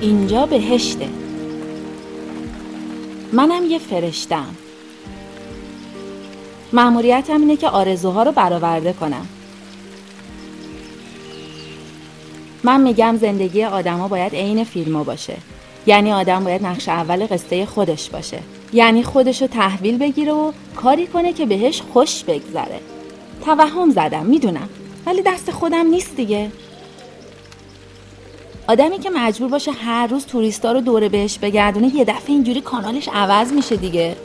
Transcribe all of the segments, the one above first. اینجا بهشته. منم یه فرشتم. مأموریتم اینه که آرزوها رو برآورده کنم. من میگم زندگی آدما باید عین فیلما باشه. یعنی آدم باید نقش اول قصه خودش باشه. یعنی خودشو تحویل بگیره و کاری کنه که بهش خوش بگذره. توهم زدم میدونم، ولی دست خودم نیست دیگه. آدمی که مجبور باشه هر روز توریستا رو دوره بهش بگردونه، یه دفعه اینجوری کانالش عوض میشه دیگه.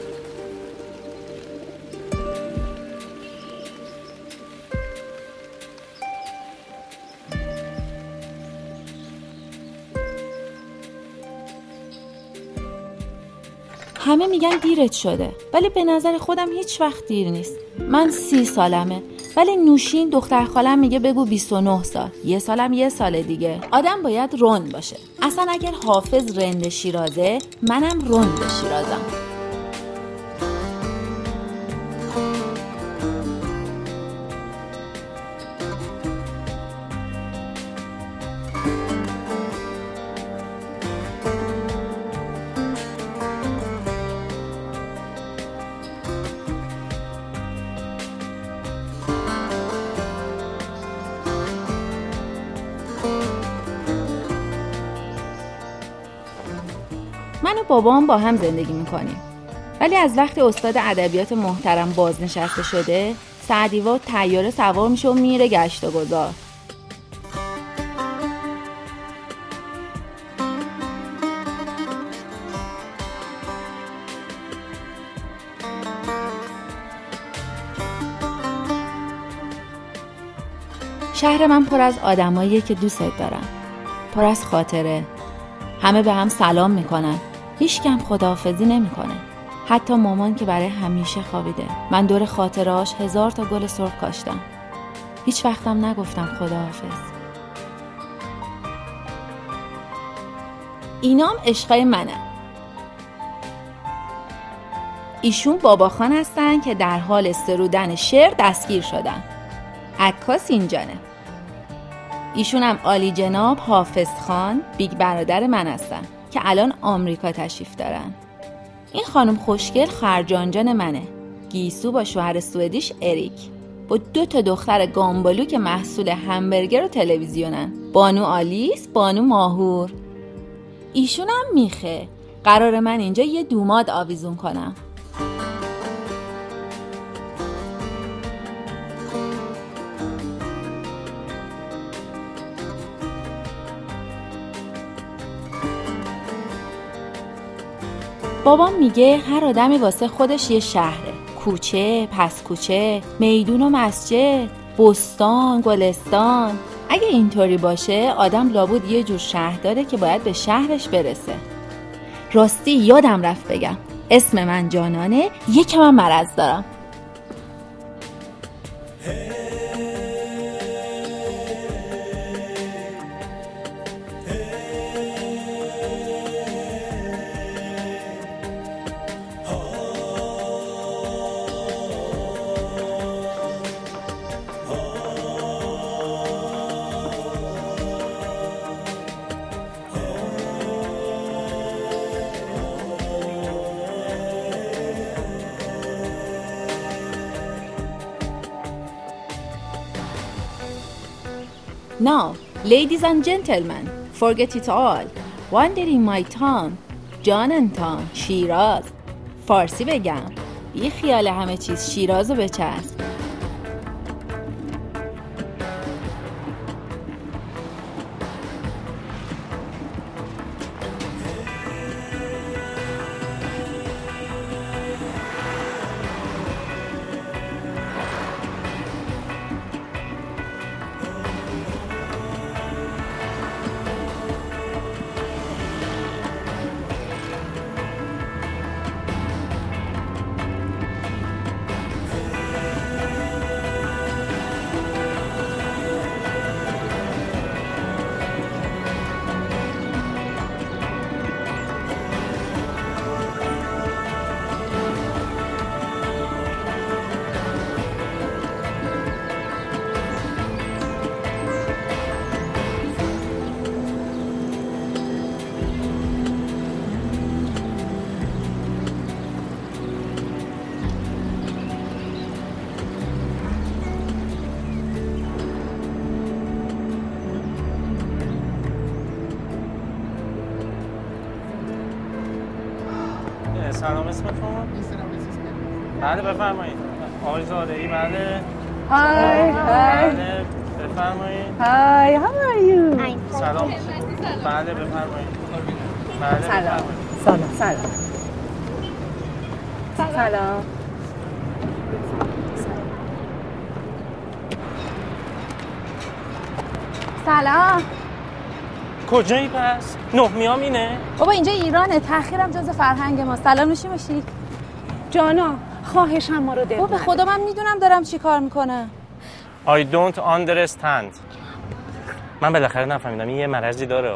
همه میگن دیرت شده، ولی به نظر خودم هیچ وقت دیر نیست. من 30 سالمه، ولی نوشین دختر خالم میگه بگو 29 سال. یه سالم یه سال دیگه. آدم باید رند باشه. اصلا اگر حافظ رند شیرازه، منم رند شیرازم. بابام با هم زندگی میکنیم، ولی از وقتی استاد ادبیات محترم بازنشسته شده، سعدی‌وا طیاره سوار میشه و میره گشت و گذار. شهر من پر از آدماییه که دوست دارن، پر از خاطره. همه به هم سلام میکنن، هیچ کم خداحافظی نمیکنه. حتی مامان که برای همیشه خوابیده. من دور خاطره‌هاش 1000 تا گل سرخ کاشتم. هیچ وقتم نگفتم خداحافظ. اینام عشقای منه. ایشون باباخان هستن که در حال سرودن شعر دستگیر شدن. عکاس اینجانه. ایشون هم عالی جناب حافظ خان، بیگ برادر من هستن که الان آمریکا تشریف دارن. این خانم خوشگل خرجان جان منه. گیسو با شوهر سوئدیش اریک، با 2 تا دختر گامبالو که محصول همبرگر و تلویزیونن. بانو آلیس، بانو ماهور. ایشون هم میخه. قرار من اینجا یه دوماد آویزون کنم. بابام میگه هر آدمی واسه خودش یه شهره. کوچه، پس کوچه، میدون و مسجد، بستان، گلستان. اگه اینطوری باشه، آدم لابد یه جور شهر داره که باید به شهرش برسه. راستی یادم رفت بگم، اسم من جانانه، یکم هم مرض دارم. Now, ladies and gentlemen, forget it all. Wander in my town, Janan town, Shiraz. فارسی بگم. بی خیال همه چیز، شیرازو بچسب. سلام، اسمتون؟ بله بفرمایید. آقای زاده‌ای بله. های های. بفرمایید. های، how are you؟ سلام. بله بفرمایید. بله. سلام. سلام. سلام. سلام. سلام. کجایی پس؟ نهمیام اینه؟ بابا اینجا ایرانه، تأخیرم جز فرهنگ ما. سلام نوشین باشی. جانا، خواهشم ما رو دل نکن. به خدا من میدونم دارم چی کار میکنم. I don't understand. من بالاخره نفهمیدم این یه مرضی داره.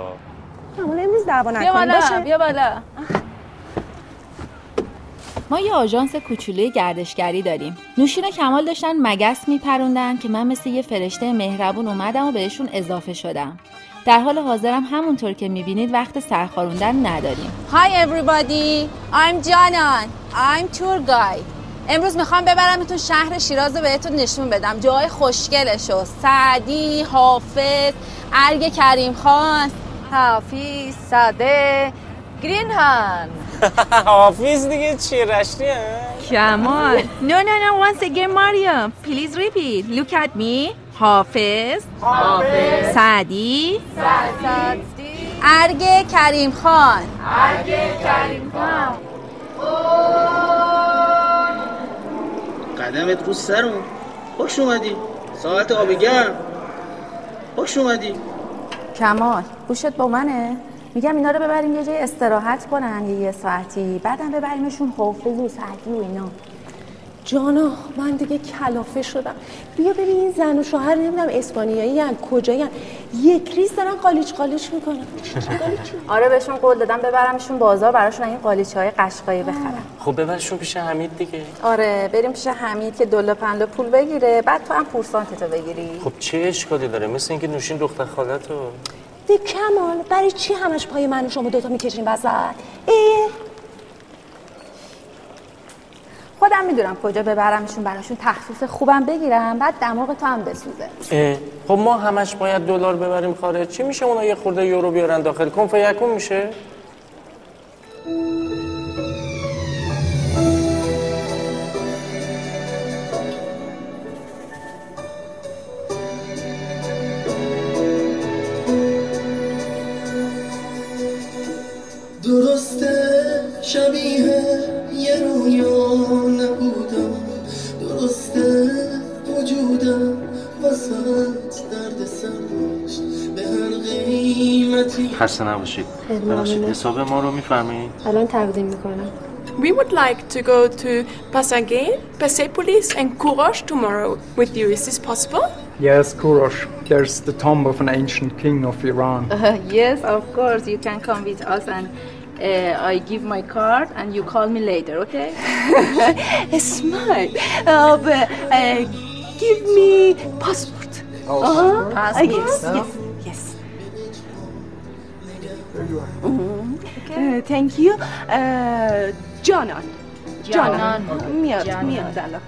همون امروز دعوا نکنیم باشه. بیا بالا. ما یه آژانس کوچولوی گردشگری داریم. نوشین و کمال داشتن مگس میپروندن که من مثل یه فرشته مهربون اومدم و بهشون اضافه شدم. در حال حاضرم همونطور که میبینید وقت سرخاروندن نداریم. Hi everybody, I'm Janan. I'm tour guide. امروز میخوام ببرمتون شهر شیراز رو بهتون نشون بدم. جای خوشگلشو. سعدی، حافظ، ارگ کریم خان، حافظ، ساده، گرین هان. حافظ دیگه چی رشتیه؟ کمال. No, once again Mariam. Please repeat. Look at me. حافظ، سعدی، ارگ کریم خان، قدمت رو سرم، خوش اومدی، ساعت آب گرم، خوش اومدی. کمال، گوشت با منه؟ میگم اینا رو ببریم یه جای استراحت کنن یه ساعتی، بعدم ببریمشون حافظ و سعدی و اینا. جانا من دیگه کلافه شدم. بیا ببین این زن و شوهر نمیدونم اسپانیایی ان کجایی ان یک ریز دارن قالیچ قالیچ میکنن. آره بهشون قول دادم ببرمشون بازار براشون این قالیچهای قشقایی بخرم. خب ببرشون پیش حمید دیگه. آره بریم پیش حمید که دلار پنلا پول بگیره بعد تو هم پورسانتتو بگیری. خب چه اشکالی داره؟ مثل اینکه نوشین دختر خالتو. دی کمال برای چی همش پای من و شما دو تا میکشین وسط؟ خودم میدونم کجا ببرمشون براشون تخفیف خوبم بگیرم بعد دماغ تو هم بسوزه. خب ما همش باید دلار ببریم خارج، چی میشه اونا یه خورده یورو بیارن داخل کن فیکون میشه؟ درسته شبیه یه رویا نبودم، درسته وجودم وسط درد سرش به هر قیمتی. خسته نباشید، ببخشید حساب ما رو میفهمید؟ الان تقدیم میکنم. We would like to go to Pasargadae, Persepolis and Kourosh tomorrow with you. Is this possible? Yes, Kourosh. There's the tomb of an ancient king of Iran. Yes, of course. You can come with us and I give my card and you call me later, okay? Smile. Give me passport. Oh, passport. Yes. There you are. Okay. Thank you. Janan. میاد الان.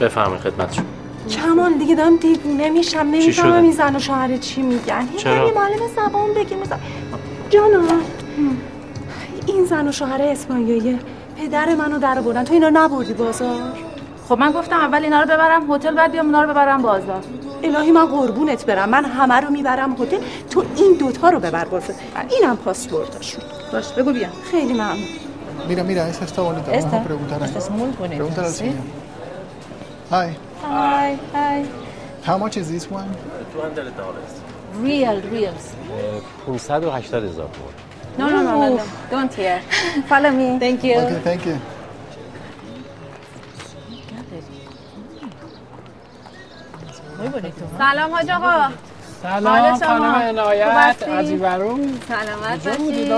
بفهمی خدمت شما. کمال دیگه دارم دیوونه میشم، نمیفهمم این زن و شوهر چی میگن. چرا؟ معلم زبان بگیم. جانا این زن و شوهر اسپانیایی پدر منو در بردن، تو اینا نبردی بازار؟ خب من گفتم اول اینا رو ببرم هتل بعد بیام اینا رو ببرم بازار. الهی من قربونت برم، من همه رو میبرم هتل، تو این دوتا رو ببر بازار. اینم پاسپورتشون. باش بگو بیا. خیلی ممنون. Mira, esa está bonita. Vamos a preguntar ahí. Esta es muy bonita. Pregúntale al señor. Hi. How much is this one? $200. Reals. 580,000. No. Don't here. Follow me. Thank you. Okay, thank you. سلام حاج آقا. سلام خانم عنایت عزیز برون. سلامت باشی.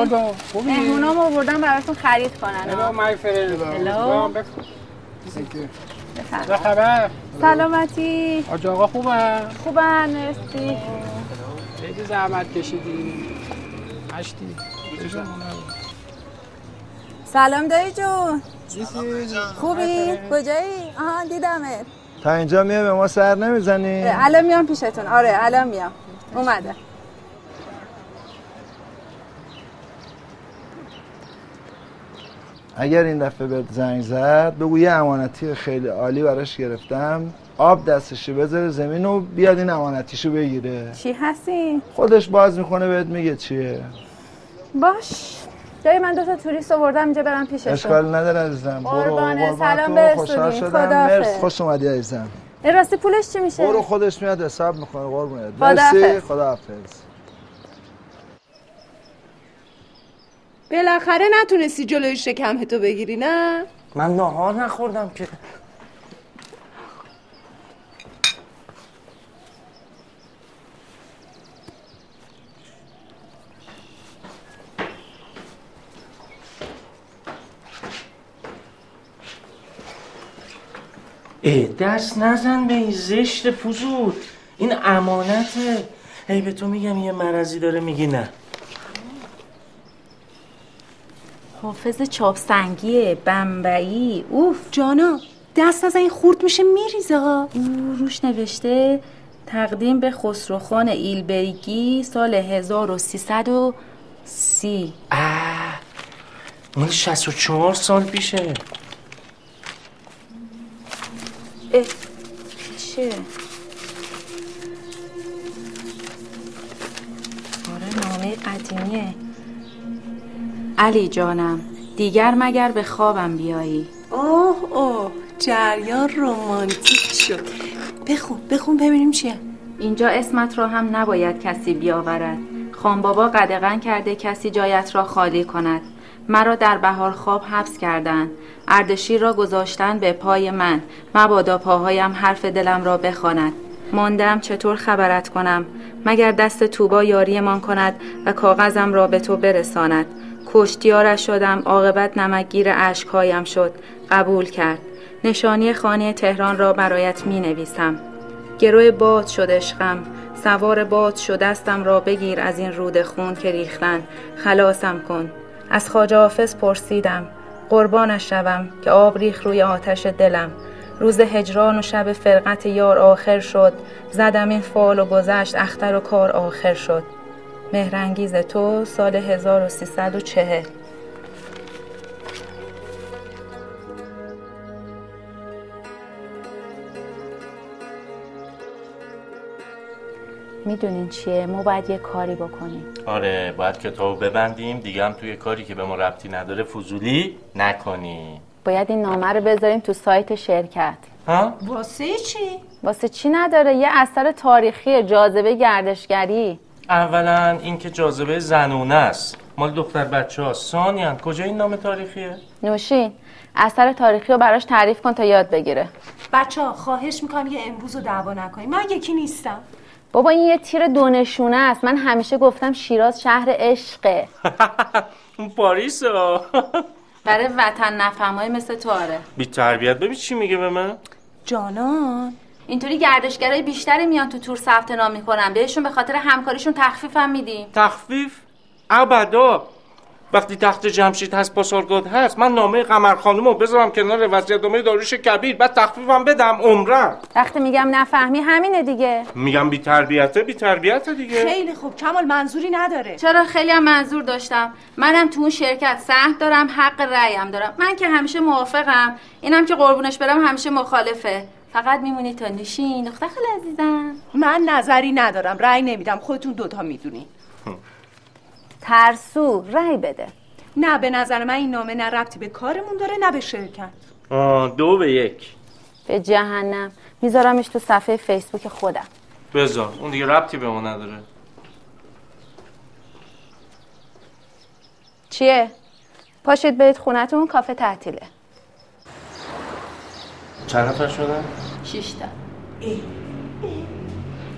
مهمونام آوردم براتون خرید کنن. Hello my friend. Hello. Thank you. چه خبر؟ سلامتی. آج آقا خوبن مرسی. خیلی زحمت کشیدی. هشتی. سلام دایی جون. خوبی؟ کجایی؟ آها دیدمت. تا اینجا میای به ما سر نمیزنی؟ الان میام پیشتون. آره الان میام. اومده. اگر این دفعه بهت زنگ زد بگو یه امانتی خیلی عالی براش گرفتم، آب دستشو بذاره زمین و بیاد این امانتیشو بگیره. چی هستی؟ خودش باز میکنه بهت میگه چیه. باش دایی، من دوتا توریست آوردم اینجا برم پیششون. اشکال نداره عزیزم، قربانه، سلام برسونی، خداحافظ. خوش اومدی عزیزم. این راستی پولش چی میشه؟ برو خودش میاد حساب میکنه قربونت. مرسی، خداحافظ. بالاخره نتونستی جلوی شکمتو بگیری نه؟ من ناهار نخوردم که. ای دست نزن به این زشت فضول، این امانته. ای به تو میگم یه مرضی داره میگی نه. حافظ چاپسنگیه، بمبئی، اوف. جانا دست از این خورد میشه میریزه ها. او روش نوشته تقدیم به خسرو خان ایل بیگی سال 1330. اه اون 64 سال پیشه. اه چه؟ آره نامه قدیمیه. علی جانم دیگر مگر به خوابم بیایی. اوه اوه جریان رمانتیک شد. بخون ببینیم چیه. اینجا اسمت را هم نباید کسی بیاورد. خان بابا قدغن کرده کسی جایت را خالی کند. مرا در بهار خواب حبس کردند. اردشیر را گذاشتن به پای من، مبادا پاهایم حرف دلم را بخواند. ماندم چطور خبرت کنم، مگر دست توبا یاریمان کند و کاغذم را به تو برساند. کشتیارش شدم، عاقبت نمکگیر اشکهایم شد. قبول کرد. نشانی خانه تهران را برایت می نویسم. گروه باد شد عشقم، سوار باد شد. دستم را بگیر از این رود خون که ریختن، خلاصم کن. از خواجه حافظ پرسیدم قربانش شوم که آب ریخ روی آتش دلم. روز هجران و شب فرقت یار آخر شد. زدم این فال و گذشت اختر و کار آخر شد. مهرنگیز تو سال 1340. میدونین چیه؟ ما باید یه کاری بکنیم. آره باید کتابو ببندیم دیگه، هم توی کاری که به ما ربطی نداره فضولی نکنیم. باید این نامه رو بذاریم تو سایت شرکت. ها؟ واسه چی؟ واسه چی نداره، یه اثر تاریخی، جاذبه گردشگری. اولا اینکه جاذبه زنونه است، مال دختر بچه ها. ثانیاً کجا این نام تاریخیه؟ نوشین اثر تاریخی رو براش تعریف کن تا یاد بگیره. بچه ها خواهش میکنم یه امروز رو دعوا نکنیم، من یکی نیستم. بابا این یه تیر دونشونه است، من همیشه گفتم شیراز شهر عشقه. اون پاریسه ها. برای وطن نفهمای مثل تو. آره بی تربیت. ببین چی میگه به من. جانان اینطوری گردشگرای بیشتری میان تو تور ثبت نام میکنن، بهشون به خاطر همکاریشون تخفیف هم میدیم. تخفیف؟ ابدا. وقتی تخت جمشید هست، پاسارگاد هست، من نامه قمر خانومو بذارم کنار وصیت‌نامه داروش کبیر بعد تخفیفم بدم عمرم. وقتی میگم نفهمی همینه دیگه. میگم بی تربیته، بی تربیته دیگه. خیلی خوب کمال منظوری نداره. چرا خیلی هم منظور داشتم. منم تو اون شرکت سهم دارم، حق رأیم دارم. من که همیشه موافقم، اینم که قربونش برم همیشه مخالفه. فقط میمونی تا نوشین دختر خاله عزیزم. من نظری ندارم، رأی نمیدم، خودتون دوتا میدونین. ترسو رأی بده. نه به نظر من این نامه نه ربطی به کارمون داره نه به شرکت. دو به یک. به جهنم. میذارمش تو صفحه فیسبوک خودم. بذار اون دیگه ربطی به اون نداره. چیه؟ پاشید برید خونتون، کافه تعطیله. چند نفر شدن؟ 6 تا.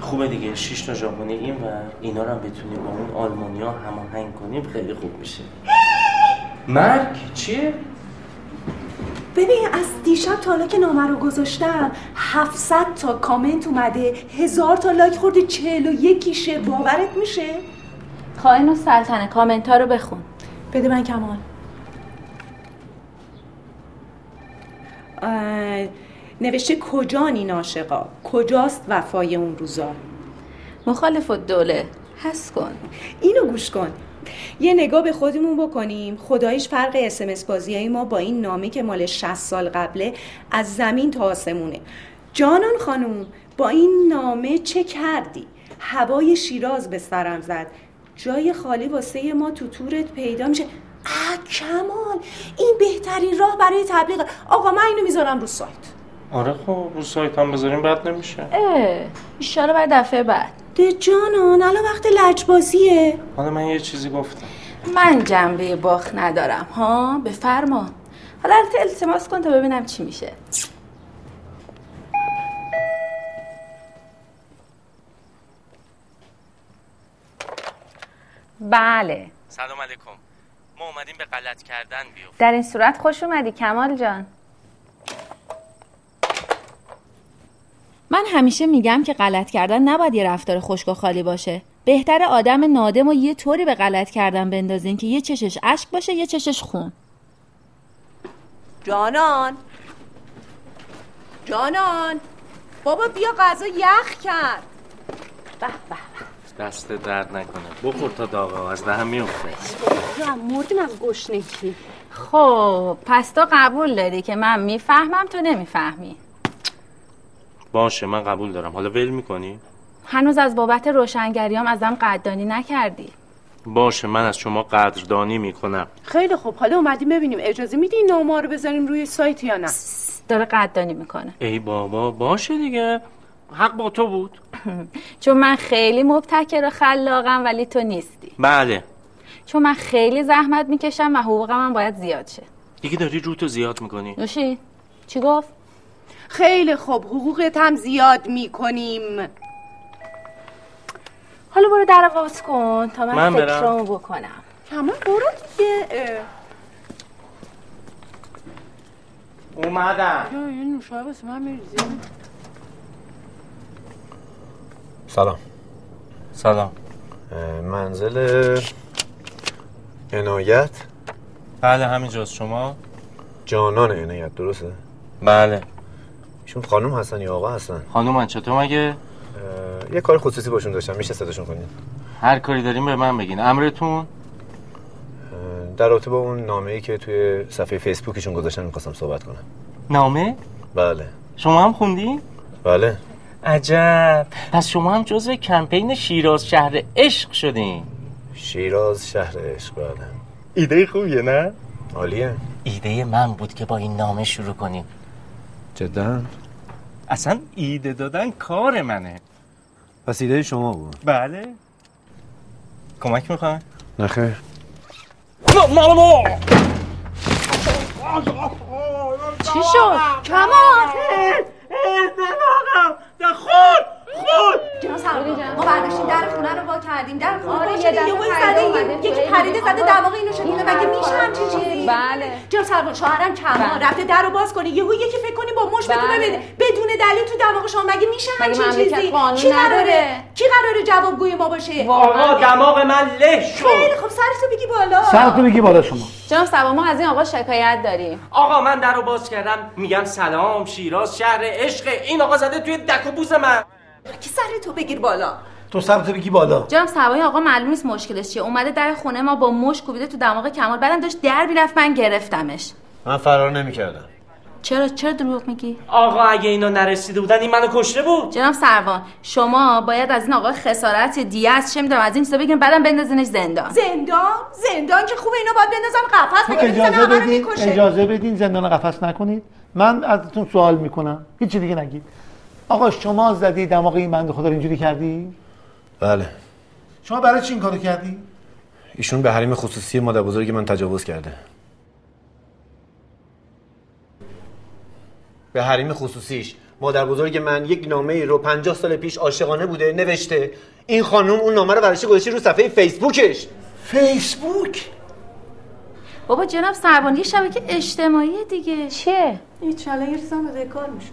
خوبه دیگه، 6 تا ژاپنی این و اینا رو هم بتونیم با اون آلمانیا هماهنگ کنیم، خیلی خوب میشه. مرگ چیه؟ ببین از دیشب تا حالا که نامه رو گذاشتم 700 تا کامنت اومده، 1000 تا لایک خورده، 41 کیشه. باورت میشه؟ خائن و سلطنه کامنت ها رو بخون. بده من کمال. نوشته کجان این عاشقا، کجاست وفای اون روزا. مخالف الدوله، حس کن اینو، گوش کن. یه نگاه به خودمون بکنیم. خداییش فرق اسمس بازیای ما با این نامه که مال 60 سال قبله از زمین تا آسمونه. جانان خانم با این نامه چه کردی؟ هوای شیراز به سرم زد. جای خالی واسه ما تو تورت پیدا میشه. کمال این بهترین راه برای تبلیغ. آقا من اینو میذارم رو سایت. آره خب رو سایت هم بذاریم بد نمیشه. ایشالا برای دفعه بعد. ده جانان الان وقت لجبازیه. حالا من یه چیزی گفتم. من جنبه باخت ندارم ها، بفرما. حالا التماس کن تا ببینم چی میشه. بله. سلام علیکم. ما اومدیم به غلط کردن بیوفت. در این صورت خوش اومدی کمال جان. من همیشه میگم که غلط کردن نباید یه رفتار خشک و خالی باشه. بهتر آدم نادم و یه طوری به غلط کردن بندازین که یه چشش اشک باشه یه چشش خون. جانان جانان بابا بیا غذا یخ کرد. به به دست درد نکنه بخور تا داغا از دهن میفته. جان مردیم از گشنگی. خب پس تو قبول داری که من میفهمم تو نمیفهمی. باشه من قبول دارم. حالا ول میکنی؟ هنوز از بابت روشنگریام ازم قدردانی نکردی. باشه من از شما قدردانی میکنم. خیلی خوب حالا اومدیم ببینیم اجازه میدی نامه رو بذاریم روی سایت یا نه. داره قدردانی میکنه. ای بابا باشه دیگه حق با تو بود. چون من خیلی مبتکر و خلاقم ولی تو نیستی. بله چون من خیلی زحمت میکشم و حقوقم هم باید زیاد شه. دیگه داری روتو زیاد میکنی. نوشین چی گفت؟ خیلی خوب حقوقت هم زیاد میکنیم. حالا برو در قواس کن تا من فکرامو بکنم. کمان برو دیگه. اومدم یه نوشابه بس من میریزیم. سلام. سلام. منزل عنایت؟ بله همینجاست. شما جانان عنایت درسته؟ بله. ایشون خانم هستن یا آقا هستن؟ خانومن. چطور مگه؟ یه کار خصوصی باشون داشتم. میشه صداشون کنید؟ هر کاری داریم به من بگین. امرتون؟ در رابطه با اون نامه‌ای که توی صفحه فیسبوکشون گذاشتن می‌خواستم صحبت کنم. نامه؟ بله. شما هم خوندین؟ بله. عجب. پس شما هم جزء کمپین شیراز شهر عشق شدین. شیراز شهر عشق. بله. ایده خوبیه نه؟ عالیه. ایده من بود که با این نامه شروع کنیم. جدا؟ اصلا ایده دادن کار منه. پس ایده شما بود؟ بله. کمک میخوای؟ نه خیر. مامو. چی شد؟ کمال. اتفاقم در خود جناب سرمایه ما برداشتیم در خونه رو با کردیم. در خونه رو شده یکی پریده زده در واقع اینو شدیم. مگه میشه همچین چیزی؟ بله جناب سرمایه شوهرم کمال رفته در رو باز کنه یهو یکی فکر کنی با مش بتونه بده بدون دلیل تو دماغ شما. مگه میشه همچین چیزی؟ کی قراره جوابگوی ما باشه؟ آقا دماغ من له شد. خیلی خب سرتو بگی بالا شما. جناب سبا ما از این آقا شکایت داریم. آقا من درو باز کردم میگم سلام شیراز شهر عشق. این آقا زده توی دک و بوز من. کی سرتو بگیر بالا؟ تو سرتو بگی بالا. جناب سبا آقا معلوم نیست مشکلش چیه. اومده در خونه ما با مش کوبیده تو دماغ کمال. بعدم داشت در میرفت من گرفتمش. من فرار نمی‌کردم. چرا دروغ میگی؟ آقا اگه اینا نرسیده بودن این منو کشته بود. جناب سروان شما باید از این آقا خسارت دیه از چه میدونم از این چیزا بگین بعدم بندازینش زندان که خوبه. اینا باید بندازن قفس. اجازه بدین زندان قفس نکنید. من ازتون سوال میکنم هیچ دیگه نگید. آقا شما زدی دماغ این بنده خدا اینجوری کردی؟ بله. شما برای چی این کارو کردی؟ ایشون به حریم خصوصی مادر بزرگ من تجاوز کرده. به حریم خصوصیش مادر بزرگ من یک نامه رو 50 سال پیش عاشقانه بوده نوشته. این خانم اون نامه رو برش گذاشته رو صفحه فیسبوکش. بابا جناب سربانی شبکه اجتماعی دیگه. چیه؟ این چاله یه روزم بده کار میشه.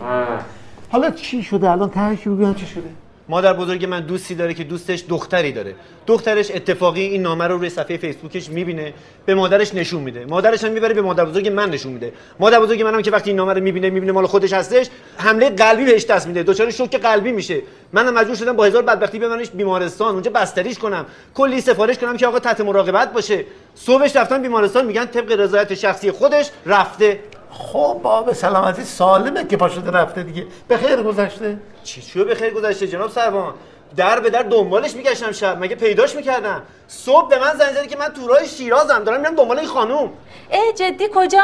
حالا چی شده الان تهش بگم چی شده؟ مادر بزرگ من دوستی داره که دوستش دختری داره. دخترش اتفاقی این نامه رو روی صفحه فیسبوکش میبینه، به مادرش نشون میده. مادرش هم میبره به مادر بزرگ من نشون میده. مادر بزرگ منم که وقتی این نامه رو میبینه مال خودش هستش، حمله قلبی بهش دست میده، دچار شوک قلبی میشه. منم مجبور شدم با هزار بدبختی ببرنش بیمارستان، اونجا بستریش کنم، کلی سفارش کنم که آقا تحت مراقبت باشه. صبحش رفتن بیمارستان، میگن طبق رضایت شخصی خودش رفته. خب با به سلامتی سالمه که پاشده رفته دیگه. به خیر گذشته. چیو به خیر گذشته جناب سروان؟ در به در دنبالش میگشتم شب، مگه پیداش میکردم؟ صبح به من زنگ زد که من تو راه شیرازم، دارم میرم دنبال این خانم. ای جدی کجا؟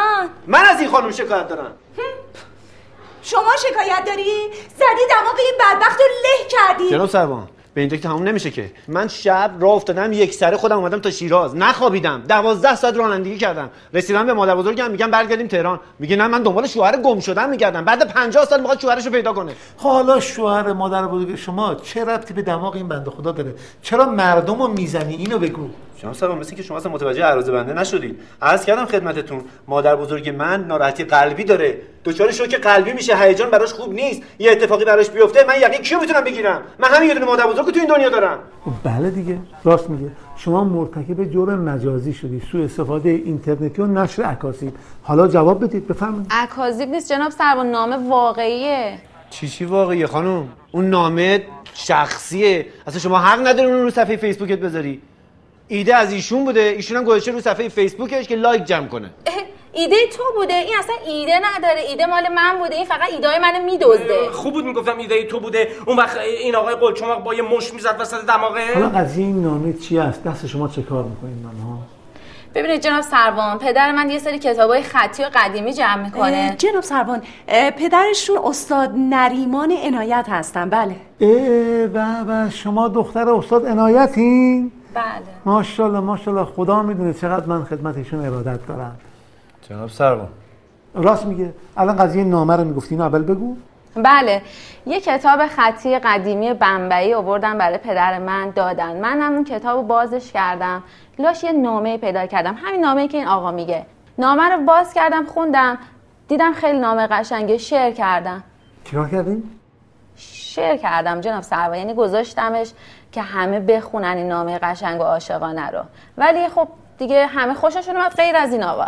من از این خانم شکایت دارم. شما شکایت داری؟ زدی دماغ این بدبختو له کردی. جناب سروان به این تموم نمیشه که. من شب راه افتادم، یک سره خودم اومدم تا شیراز، نخوابیدم، 12 ساعت رانندگی کردم. رسیدم به مادر بزرگم میگم برگردیم تهران، میگه نه من دنبال شوهر گم شدم میگردم، بعد 50 سال میخواد شوهرشو پیدا کنه. حالا شوهر مادر بزرگ شما چه ربطی به دماغ این بنده خدا داره؟ چرا مردمو میزنی؟ اینو بگو. شما سلام، مثل که شما اصلا متوجه عرض بنده نشدید. عرض کردم خدمتتون مادر بزرگ من ناراحتی قلبی داره، دچار شوک قلبی میشه، هیجان براش خوب نیست. یه اتفاقی براش بیفته من یقین کیو میتونم بگیرم؟ من همین یه دونه مادر بزرگ تو این دنیا دارم. بله دیگه، راست میگه. شما مرتکب جرم مجازی شدی، سوء استفاده اینترنتی و نشر اکاذیب. حالا جواب بدید، بفرمایید. اکاذیب نیست جناب سروان، نامه واقعیه. چی واقعیه خانم؟ اون نامه شخصیه، اصلا شما حق نداری اون رو صفحه فیسبوکت بذاری. ایده از ایشون بوده، ایشون هم گذاشته رو صفحه فیسبوکش که لایک جمع کنه. ایده تو بوده؟ این اصلا ایده نداره، ایده مال من بوده، این فقط ایدهای منو میدزده. خوب بود میگفتم ایده تو بوده، اون وقت این آقای قلچماق با یه مش میزد وسط دماغه. حالا قضیه این نامه چی است؟ دست شما چه کار میکنین منها؟ ببینید جناب سروان، پدر من یه سری کتابای خطی و قدیمی جمع میکنه. جناب سروان، پدرشون استاد نریمان عنایت هستن. بله. بابا شما دختر استاد عنایتین؟ بله. ماشاءالله ماشاءالله، خدا میدونه چقدر من خدمتشون ارادت دارم. جناب سروان راست میگه. الان قضیه نامه رو میگفتی، اینو اول بگو. بله، یه کتاب خطی قدیمی بمبئی آوردن برای پدر من دادن. منم اون کتابو بازش کردم، لاش یه نامه پیدا کردم، همین نامه‌ای که این آقا میگه. نامه رو باز کردم، خوندم، دیدم خیلی نامه قشنگه، شعر کردم. چیکار کردین؟ شعر کردم جناب سروان، یعنی گذاشتمش که همه بخونن این نامه قشنگ و عاشقانه رو. ولی خب دیگه همه خوششون اومد غیر از این آقا.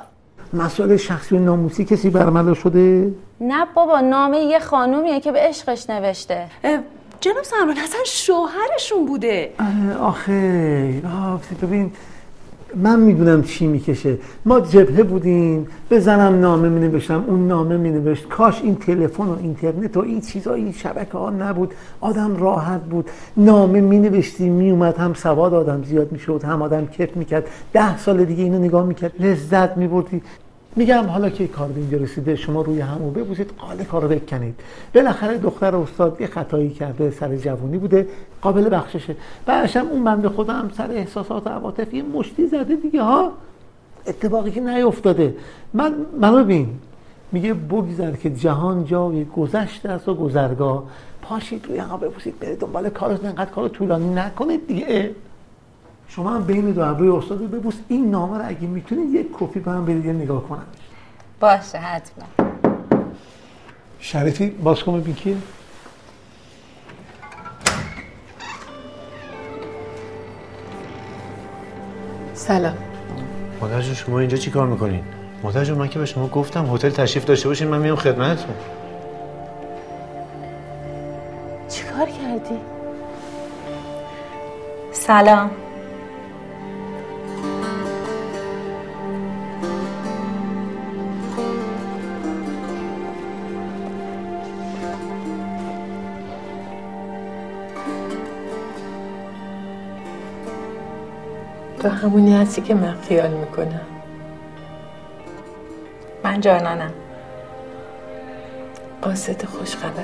مسئله شخصی و ناموسی کسی برملا شده؟ نه بابا، نامه یه خانومیه که به عشقش نوشته. جناب سروان اصلا شوهرشون بوده. آخه ببین من میدونم چی میکشه. ما جبهه بودیم، بزنم نامه مینوشتم، اون نامه مینوشت. کاش این تلفن و اینترنت و این چیزا، این شبکه ها نبود، آدم راحت بود. نامه مینوشتی میومد، هم سواد آدم زیاد میشد، هم آدم کف میکرد. 10 سال دیگه اینو نگاه میکرد، لذت میبردی. میگم حالا که کار به اینجا رسیده، شما روی همو ببوسید، قاله کارو بکنید. بالاخره دختر استاد یه خطایی کرده، سر جوونی بوده، قابل بخششه. بعدش هم اون بنده خدا هم سر احساسات و عواطف یه مشتی زده دیگه ها، اتفاقی که نیافتاده. منو ببین میگه بگذر که جهان جای گذشت است و گذرگاه. پاشید روی هم ببوسید، برید دنبال کارتون، انقدر کارو طولانی نکنید دیگه. شما هم بین دو ابروی استادو ببوس، این نامه رو اگه میتونید یک کپی برام بدید یه نگاه کنم. باشه حتما. شریفی باز کن ببین کیه. سلام مادر جون، شما اینجا چی کار میکنین؟ مادر جون من که به شما گفتم هتل تشریف داشته باشین، من میام خدمتتون. چی کار کردی؟ سلام. تو همونی هستی که من خیال میکنم. من جانانم، قاصد خوشخبر.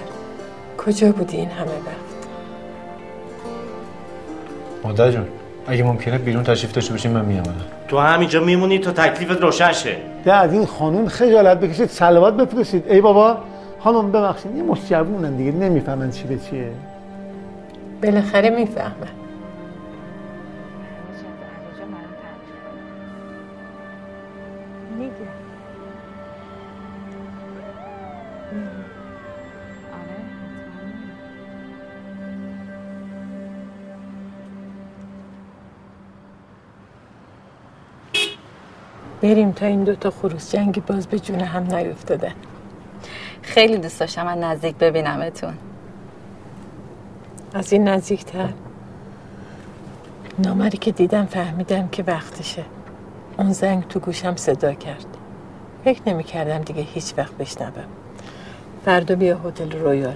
کجا بودی این همه وقت؟ مادر جان اگه ممکنه بیرون تشریف داشته باشین من میامدم. تو همینجا میمونی تا تکلیفت روشن شه. ده از این خانوم خجالت بکشید، صلوات بفرستید. ای بابا خانوم ببخشید، یه مشجبونن دیگه، نمیفهمن چی به چیه. بالاخره میفهمن. بریم تا این دوتا خروس جنگی باز به جون هم نیفتادن. خیلی دوست داشتم من نزدیک ببینمتون. از این نزدیکتر نامری که دیدم فهمیدم که وقتشه. اون زنگ تو گوشم صدا کرد. فکر نمی کردم دیگه هیچ وقت بشنوم. فردا بیا هتل رویال،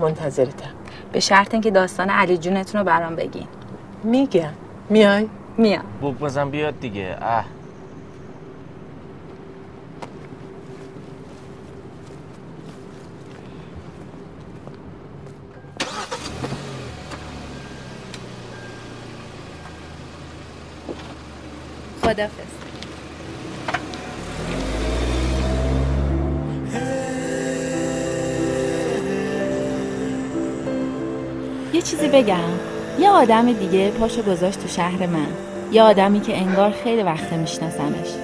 منتظرتم. به شرط اینکه داستان علی جونتون رو برام بگین. میگم. میای؟ میام. بوق بزن بیاد دیگه. اه. خدافظ. یه چیزی بگم، یه آدم دیگه پاشو گذاشت تو شهر من، یه آدمی که انگار خیلی وقته میشناسمش.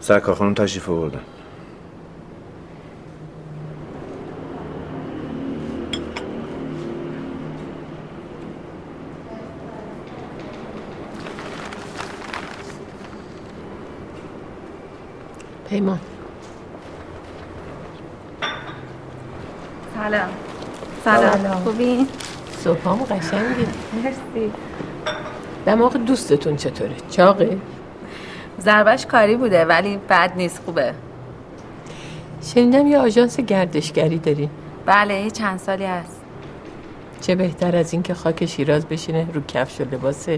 سرکار خانم تشریف آوردن. پیمان. سلام. سلام. خوبی؟ صبحام قشنگی. مرسی. دماغ دوستتون چطوره؟ چاقه؟ ضربش کاری بوده ولی بد نیست، خوبه. شنیدم یه آژانس گردشگری داری. بله چند سالی هست. چه بهتر از این که خاک شیراز بشینه رو کفش و لباس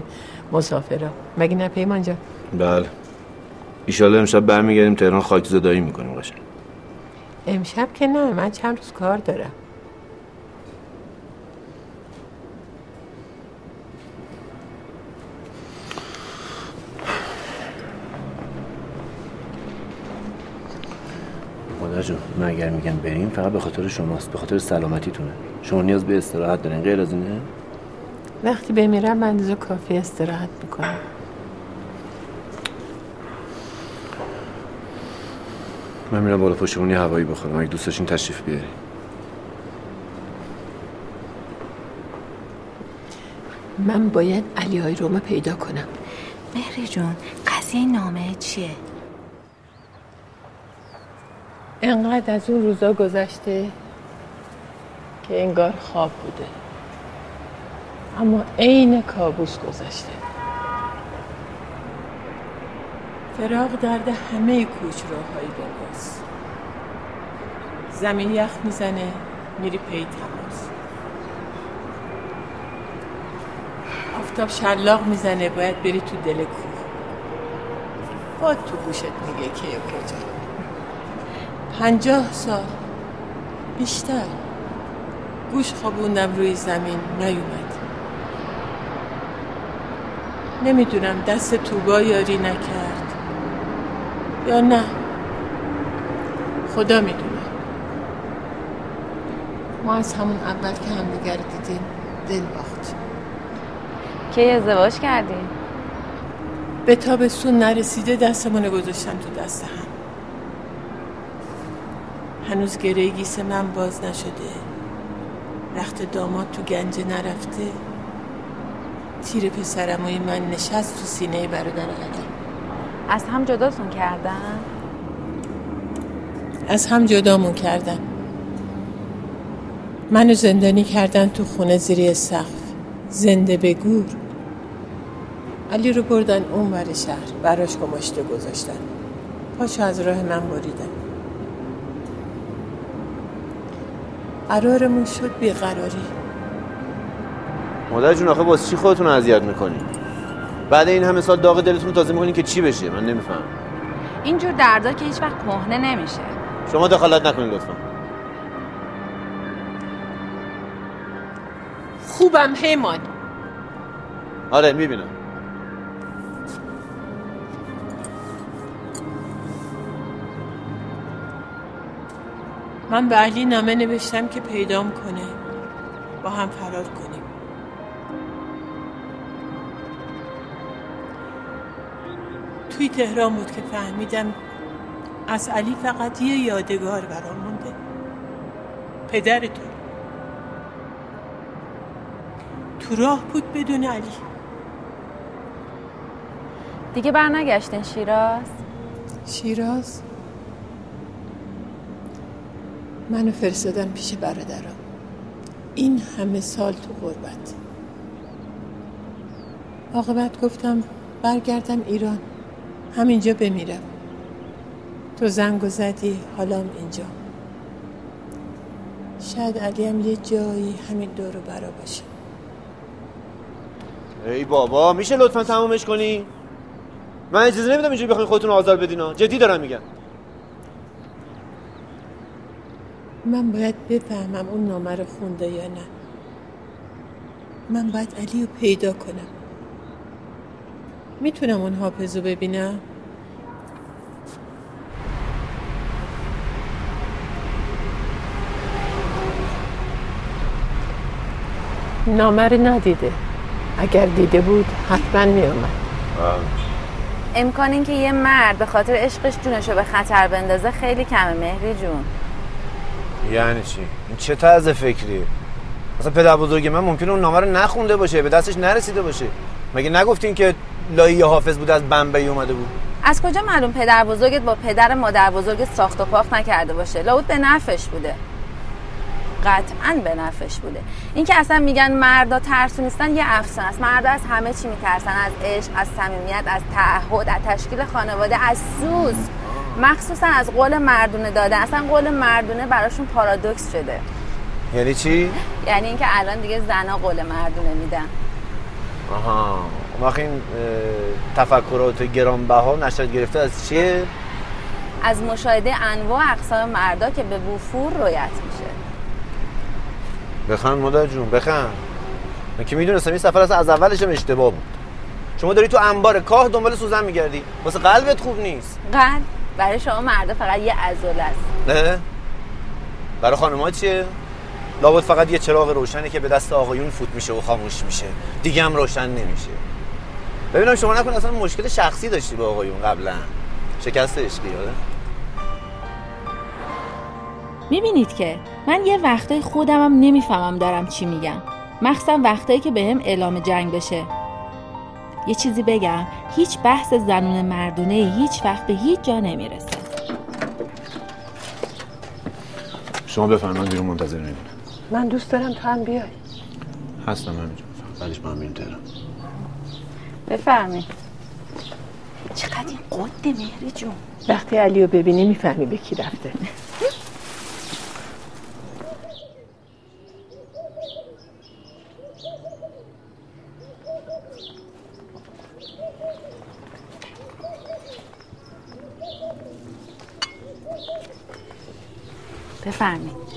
مسافرا. مگه نه پیمان جان؟ بله. ان شاءالله امشب برمیگردیم تهران، خاک زدایی میکنیم قشنگ. امشب که نه، من چند روز کار دارم. من اگر میگم بریم فقط به خاطر شماست، به خاطر سلامتیتونه. شما نیاز به استراحت دارین، غیر از اینه؟ وقتی بمیرم من دیگه کافی استراحت میکنم. من میرم بالا پشتیبانی هوایی بخورم، اگه دوست داشتین تشریف بیارین. من باید علی های روما پیدا کنم. مهری جون قضیه نامه چیه؟ انقدر از اون روزا گذشته که انگار خواب بوده، اما عین کابوس گذشته. فراق درد همه کوچراهای باباست. زمین یخ میزنه، میری پی تماس. آفتاب شلاق میزنه، باید بری تو دل کوه. باد تو گوشت میگه که یا کجا. 50 سال بیشتر گوش خوابوندم روی زمین، نیومد. نمیدونم دست توبا یاری نکرد یا نه، خدا میدونه. ما از همون اول که همدیگر دیدیم دل باخت. کی ازدواج کردیم؟ به تابستون نرسیده دستمونو گذاشتم تو دست هم. هنوز گره گیس من باز نشده، رخت داماد تو گنج نرفته، تیر پسرموی من نشست تو سینه برادر علی. از هم جداتون کردن؟ از هم جدامون کردن. منو زندانی کردن تو خونه زیر سقف، زنده به گور. علی رو بردن اون ور شهر، براش گماشته گذاشتن، پاشو از راه من بریدن. قرارمون شد بیقراری. مادر جون آخه باز چی خودتون اذیت میکنین؟ بعد این همه سال داغ دلتون تازه میکنین که چی بشه؟ من نمیفهم. اینجور دردا که هیچ وقت کهنه نمیشه. شما دخالت نکنین لطفا. خوبم پیمان. آره میبینم. من به علی نامه نوشتم که پیدام کنه، با هم فرار کنیم. توی تهران بود که فهمیدم از علی فقط یه یادگار برام مونده، پدرتون. تو راه بود بدون علی. دیگه برنگشتن شیراز؟ شیراز؟ منو فرستادن پیش برادرم، این همه سال تو غربت. عاقبت گفتم برگردم ایران، همینجا بمیرم. تو زنگو زدی، حالام اینجا. شاید علی هم یه جایی همین دورو برا باشه. ای بابا، میشه لطفا تمومش کنی؟ من اجازه نمیدم اینجوری بخواین خودتون آزار بدین، جدی دارم میگم. من باید بفهمم اون نامه رو خونده یا نه. من باید علی رو پیدا کنم. میتونم اون حافظ رو ببینم؟ نامه رو ندیده. اگر دیده بود حتما میامد. امکان این که یه مرد به خاطر عشقش جونشو به خطر بندازه خیلی کمه مهری جون. یعنی چی؟ این چه طرز فکریه؟ اصلا پدر بزرگ من ممکنه اون نامه رو نخونده باشه، به دستش نرسیده باشه. مگه نگفتین که لایه حافظ بوده، از بمبئی اومده بود؟ از کجا معلوم پدر بزرگت با پدر مادر بزرگ ساخت و پاخت نکرده باشه؟ لابد به نفعش بوده. قطعاً به نفعش بوده. این که اصلا میگن مردا ترسو نیستن یه افسانه است. مردا از همه چی میترسن، از عشق، از صمیمیت، از تعهد، از تشکیل خانواده، از سوز. مخصوصا از قول مردونه دادن. اصلا قول مردونه براشون پارادوکس شده. یعنی چی؟ یعنی اینکه الان دیگه زنا قول مردونه میدن. آها. واقعا این تفکرات گرانبها نشأت گرفته از چیه؟ از مشاهده انواع اقسام مردا که به وفور رویت میشه. بخند مادر جون، بخند. من که میدونستم این سفر اصلا از اولش هم اشتباه بود. شما داری تو انبار کاه دنبال سوزن میگردی، واسه قلبت خوب نیست. قلب برای شما مرده فقط یه عضله است. نه؟ برای خانم‌ها چیه؟ لابد فقط یه چراغ روشنه که به دست آقایون فوت میشه و خاموش میشه، دیگه هم روشن نمیشه. ببینم شما نکن اصلا مشکل شخصی داشتی با آقایون قبلا، شکست عشقی. آره میبینید که من یه وقتای خودمم نمیفهمم دارم چی میگم، مخصوصا وقتایی که بهم اعلام جنگ بشه. یه چیزی بگم، هیچ بحث زنون مردونه هیچ وقت به هیچ جا نمیرسه. شما بفرمایید، من بیرون منتظر نمیمونم. من دوست دارم تو هم بیای. هستم همینجا، بعدش من میرم تهران. بفرمایید. چقدر این قد مهری جون. وقتی علیو ببینی میفهمی به کی رفته. بفرمایید.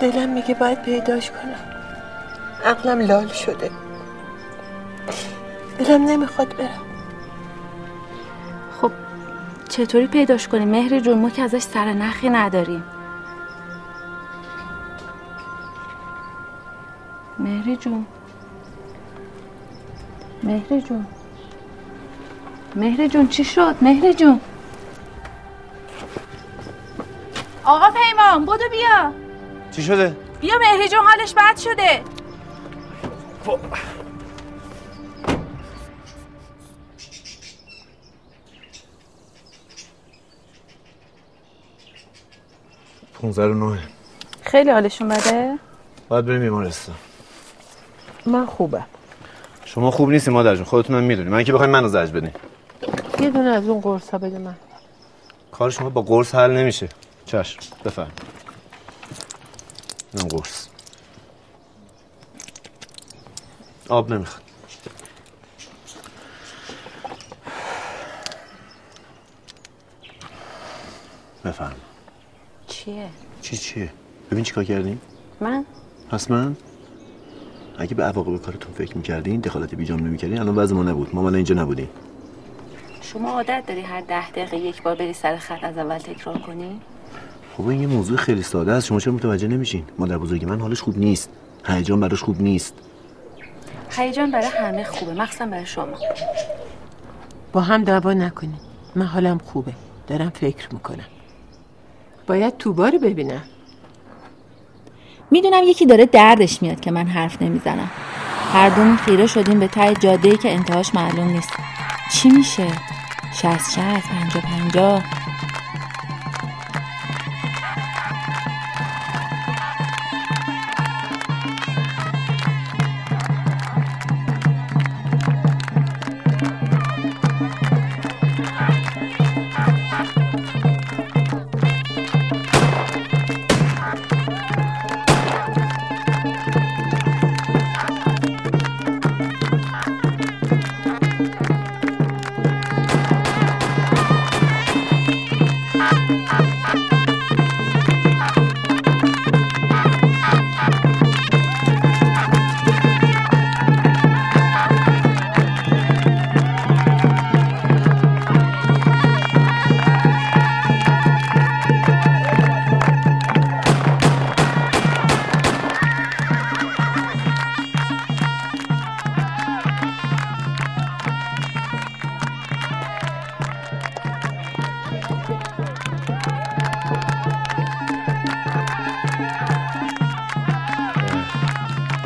دلم میگه باید پیداش کنم، عقلم لال شده، دلم نمیخواد برم. خب چطوری پیداش کنی مهری جون؟ ما که ازش سرنخی نداریم. مهری جون، مهری جون، مهری جون، چی شد مهری جون؟ آقا پیمان بودو بیا. چی شده؟ بیا مهری جون، حالش بد شده. 15:09. خیلی حالش اومده؟ باید بریم بیمارستان. من خوبم. شما خوب نیستی مادر جون، خودتونم میدونی. من که بخواید منو زجر بدین. یه دونه از اون قرصا بده من. کار شما با قرص حل نمیشه. چشم، بفرم. اینم قرص. آب نمیخواد. بفرم. چیه؟ چیه؟ ببین چیکار کردین؟ من؟ پس من؟ اگه به عواقب کارتون فکر میکردین، دخالت بیجام نمیکردین، الان وضع ما نبود. ما اینجا نبودیم. شما عادت داری هر 10 دقیقه یک بار بری سر خط از اول تکرار کنی؟ خب این یه موضوع خیلی ساده است. شما چرا متوجه نمیشین؟ مادر بزرگی من حالش خوب نیست. هیجان براش خوب نیست. هیجان برای همه خوبه، مخصوصا برای شما. با هم دعوا نکنید. من حالم خوبه، دارم فکر میکنم. باید توبا رو ببینم. میدونم یکی داره دردش میاد که من حرف نمیزنم. هر دومون خیره شدیم به ته جاده‌ای که انتهاش معلوم نیست. چی میشه؟ 60 50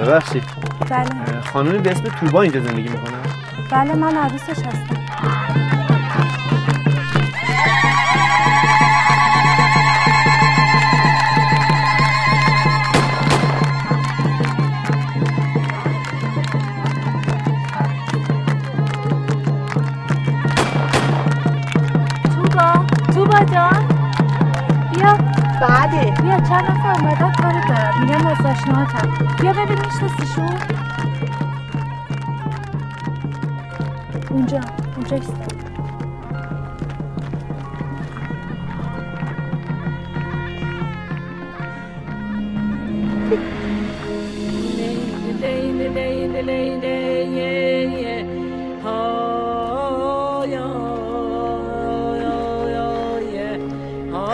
ببخشید. بله. خانومی به اسم توبا اینجا زندگی میکنه؟ بله، من عروسش هستم. توبا جان بیا. بله بیا، چند نفر اومدن کار دارم، میگم آشناهاتم. بیا ببین میشناسیشون؟ اونجا ایستن.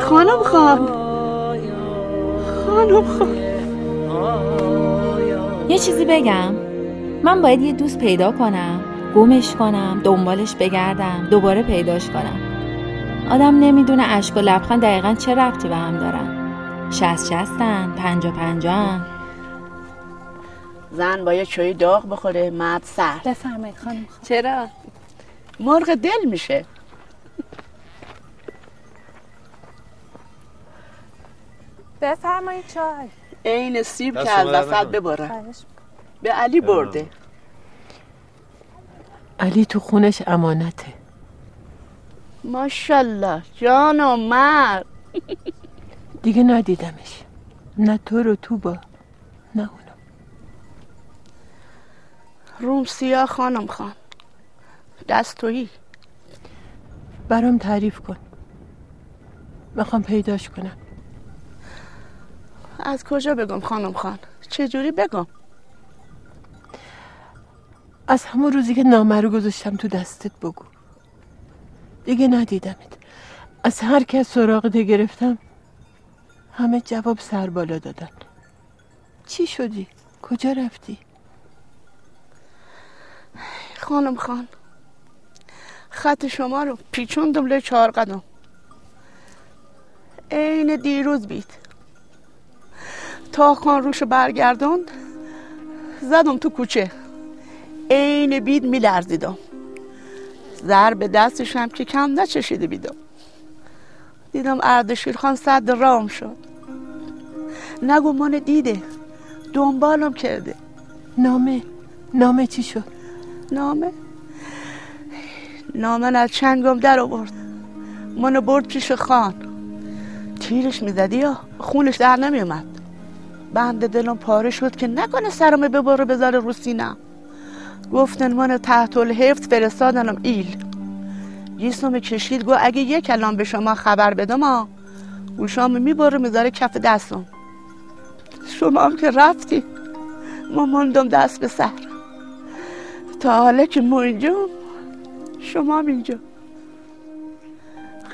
خانم خان یه چیزی بگم، من باید یه دوست پیدا کنم، گمش کنم، دنبالش بگردم، دوباره پیداش کنم. آدم نمیدونه اشک و لبخند دقیقاً چه ربطی به هم دارن. 60 50 زن با یه چایی داغ بخوره، مرد سر. بفرمایید خانم خان. چرا؟ مرغ دل میشه. بفرمایید چای. این سیب که از دست ببره. به علی برده. علی تو خونش امانته. ماشاءالله جان و مرد. دیگه ندیدمش، نه تو رو توبا، نه اونو. روم سیاه خانم خان، دست تویی. برام تعریف کن، میخوام پیداش کنم. از کجا بگم خانم خان؟ چجوری بگم؟ از همون روزی که نامه رو گذاشتم تو دستت بگو. دیگه ندیدمت. از هر کس سراغت گرفتم همه جواب سر بالا دادن. چی شدی؟ کجا رفتی؟ خانم خان، خط شما رو پیچوندم له 4 قدم. عین دیروز بید. تا خان روشو برگردون زدم تو کوچه، عین بید میلرزیدم. ضرب دستش هم که کم نچشیده بیدم. دیدم اردشیر خان صد رام شد. نگو منو دیده، دنبالم کرده. نامه چی شد؟ نامه از چنگم در آورد، منو برد پیش خان، تیرش میزدی یا خونش در نمیومد. بند دلم پاره شد که نکنه سرمه ببره بذاره رو سینم. گفتن منو تحت الحفظ فرستادنم ایل. جیسم کشید، گو اگه یک کلام به شما خبر بدم گوشامو میبره میذاره کف دستم. شما هم که رفتی ما ماندم دست به سر. تا حالا که ما اینجا، شما هم اینجا.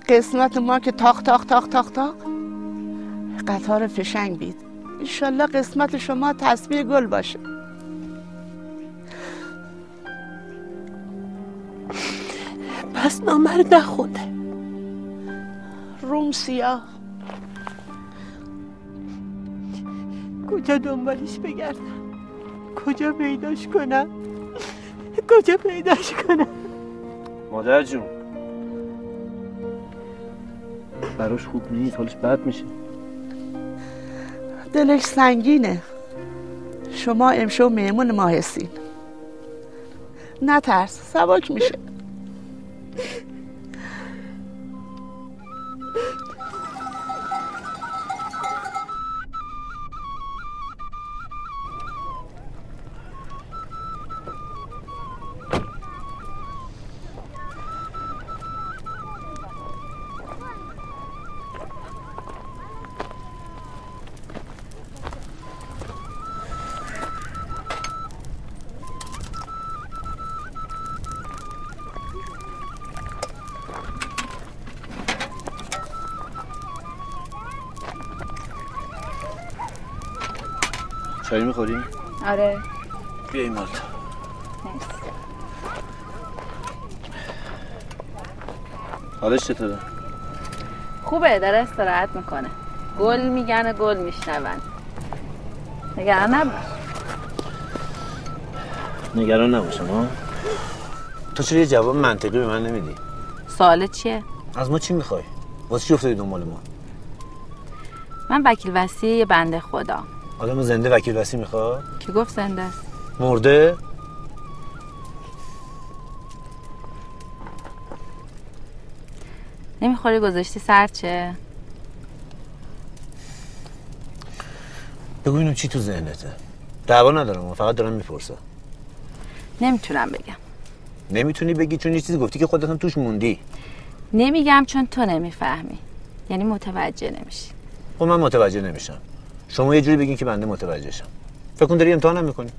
قسمت ما که تاق تاق تاق تاق تاق قطار فشنگ بید. انشالله قسمت شما تصویر گل باشه. پس نامه رو نخونده. روم سیاه. کجا دنبالش بگردم؟ کجا پیداش کنم؟ مادر جون براش خوب نیست، حالش بد میشه، دلش سنگینه. شما امشب مهمون ما هستین، نترس، سبک میشه. چایی میخوری؟ آره. بیا این مالتا. نیست. حالش چطوره؟ خوبه، داره استراحت میکنه. گل میگن، گل میشنون. نگران نباش. نگران نباشم ها؟ تو چرا یه جواب منطقی به من نمیدی؟ سوالت چیه؟ از ما چی میخوای؟ واسه چی افتادی دنبال ما؟ من وکیل وصی بنده خدا. آدم زنده وکیل وصی میخواد؟ کی گفت زنده است؟ مرده؟ نمیخوری گذاشتی سرچه؟ بگو اینو چی تو ذهنته؟ دعوا ندارم، من فقط دارم میپرسم. نمیتونم بگم. نمیتونی بگی چون یه چیزی گفتی که خودت هم توش موندی. نمیگم چون تو نمیفهمی، یعنی متوجه نمیشی. خب من متوجه نمیشم، شما یه جوری بگین که بنده متوجه شم. فکر کن داری امتحانم میکنی.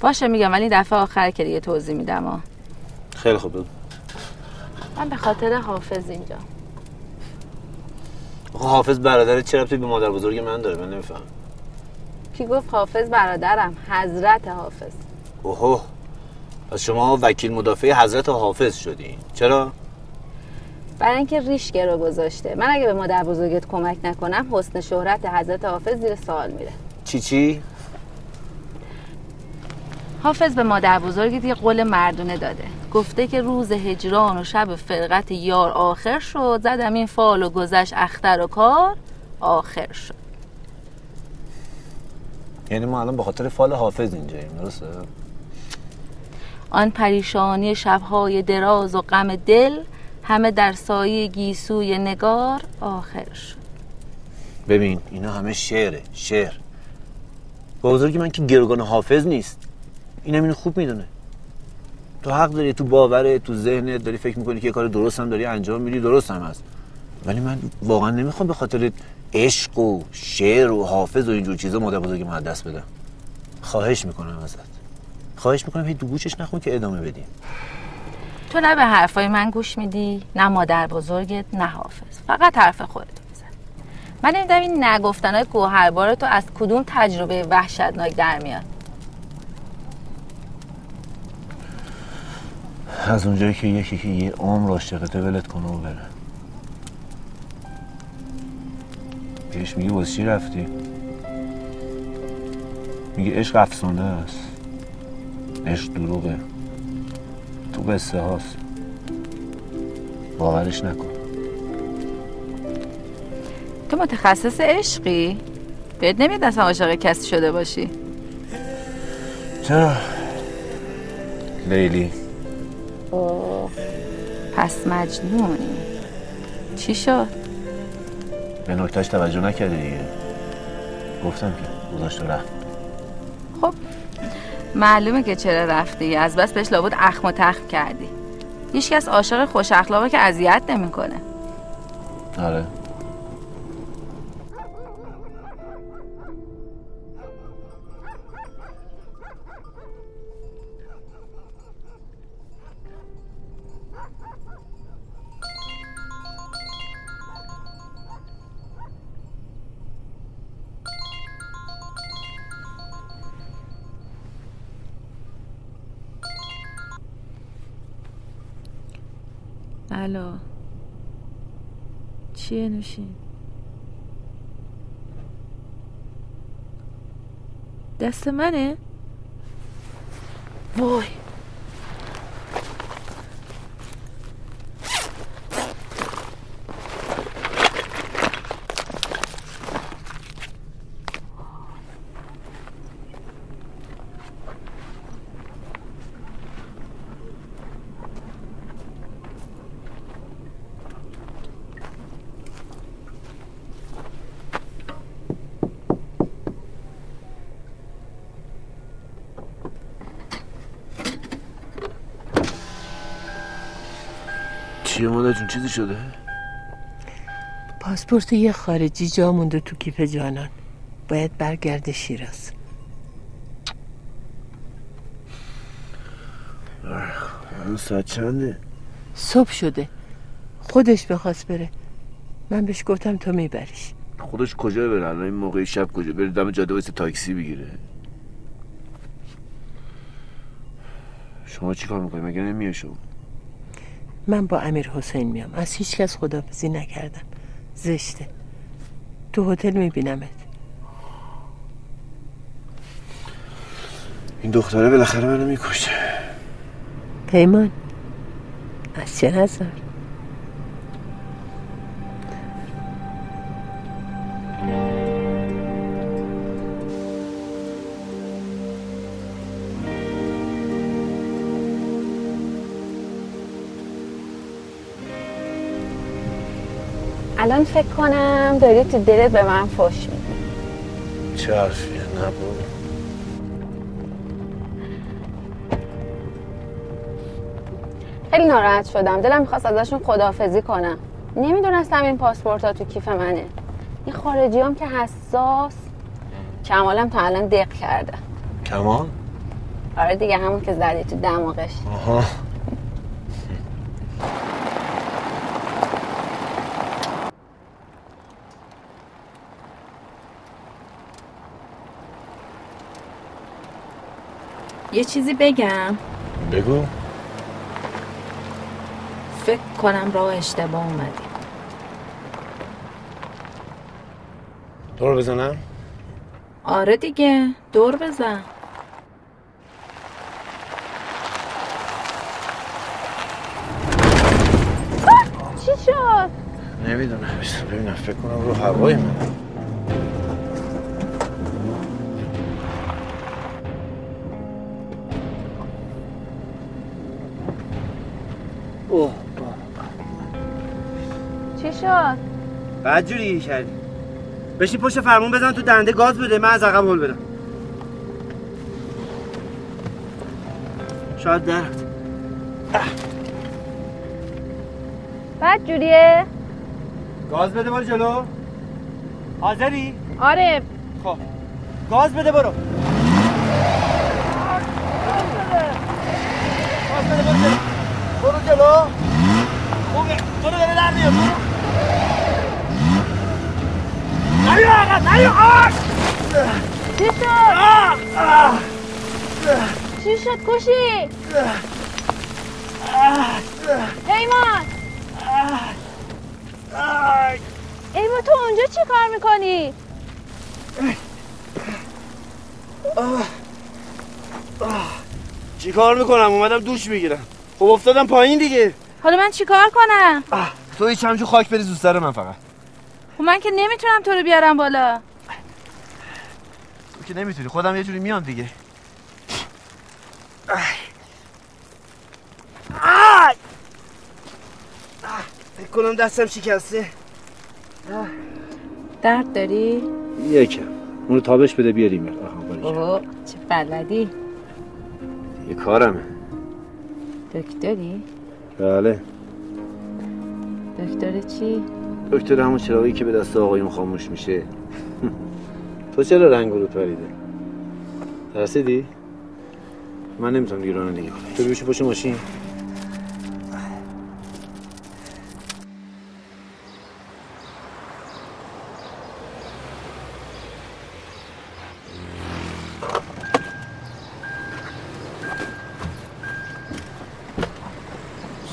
باشه میگم، ولی دفعه آخر که دیگه توضیح میدم ها. خیلی خوب بگو. من به خاطر حافظ اینجا. حافظ برادرت چه ربطی به مادر بزرگ من داره؟ من نمیفهم. کی گفت حافظ برادرم؟ حضرت حافظ. اوه، پس شما وکیل مدافع حضرت حافظ شدین. چرا؟ برای اینکه ریش گرو گذاشته. من اگه به مادر بزرگت کمک نکنم حسن شهرت حضرت حافظ زیر سوال میره. چی؟ حافظ به مادر بزرگت یه قول مردونه داده، گفته که روز هجران و شب فرقت یار آخر شد، زدم این فال و گذشت اختر و کار آخر شد. یعنی ما الان به خاطر فال حافظ اینجاییم، درسته؟ آن پریشانی شبهای دراز و غم دل، همه در سایه گیسوی نگار آخر شد. ببین اینا همه شعر. با بزرگی من که گروگان حافظ نیست، اینم اینو خوب میدونه. تو حق داری، تو باوره، تو ذهنت داری فکر میکنی که یه کار درست هم داری انجام میدی، درست هم هست. ولی من واقعا نمیخوام به خاطر عشق و شعر و حافظ و اینجور چیزا مادر بزرگی من دست بدم. خواهش میکنم هی دو گوشش نخون که ادامه بدیم. تو نه به حرفای من گوش میدی، نه مادر بزرگت، نه حافظ، فقط حرف خودتو بزن. من نمیدونم این نگفتنهای گوهربار تو از کدوم تجربه وحشتناک در میاد. از اونجایی که یکی یه عمر عاشقت ولت کنه و بره، پیش میگه واسه چی رفتی؟ میگه عشق افسانه است، عشق دروغه، تو قصه هاست، باورش نکن. تو متخصص عشقی؟ بهت نمید اصلا عاشق کسی شده باشی. چرا؟ لیلی. اوه پس مجنونی. چی شد؟ به نکتهش توجه نکردی دیگه. گفتم که گذاشت و رفت. خب معلومه که چرا رفتی. از بس بهش لابد اخم و تخم کردی. هیچ کس عاشق خوش اخلاقه که اذیت نمیکنه. آره. الو چیه نوشین؟ دست منه؟ وای مادرجون چیزی شده؟ پاسپورت یه خارجی جا مونده تو کیف جانان. باید برگرده شیراز. اون ساعت چنده؟ صبح شده. خودش بخواست بره. من بهش گفتم تو میبریش. خودش کجا بره؟ الان این موقع شب کجا بره؟ دم جاده واسه تاکسی بگیره. شما چیکار میکنی؟ مگه نمیای شما؟ من با امیر حسین میام. از هیچ کس خداحافظی نکردم. زشته. تو هتل میبینمت. این دختره بالاخره منو میکشه. پیمان از چه نظر؟ الان فکر کنم داری تو دلت به من فحش میدی. چه حرفیه؟ نبود. خیلی ناراحت شدم. دلم میخواست ازشون خداحافظی کنم. نمیدونستم این پاسپورت‌ها تو کیف منه. این خارجیام که حساس. کمالم تا الان دق کرده. کمال؟ آره دیگه همون که زدی تو دماغش. آها. یه چیزی بگم؟ بگو. فکر کنم راه اشتباه اومدیم. دور بزنم؟ آره دیگه دور بزن. چی شد؟ نمیدونم. ببینم فکر کنم رو هوایی من. بعد جوری کردی. بشین پشت فرمون بزن تو دنده گاز بده. من از عقب هل بدم. شاید درد. بعد جوریه؟ گاز بده برو جلو. حاضری؟ آره. خب گاز بده برو. گاز بده. برو جلو. خوبه. برو داره در میاد. برو. آقا چی شد؟ چی شد کشی؟ پیمان ایما تو اونجا چی کار میکنی؟ چی کار میکنم؟ اومدم دوش میگیرم. خب افتادم پایین دیگه. حالا من چی کار کنم؟ تو هیچ همجور خاک بریز رو سر من فقط. من که نمیتونم تو رو بیارم بالا. که نمیتونی، خودم یه جوری میام دیگه. فکر کنم دستم شکسته. درد داری؟ یکم. اونو تابش بده بیاریم. اوه چه بلدی. یه کارمه. دکتری؟ بله. دکتر چی؟ دکتر همون چراغی که به دست آقایون خاموش میشه. تو چرا رنگ رو پریده؟ ترسیدی؟ من نمیتونم دیگه رانندگی کنم. تو بیوشی پشت ماشین.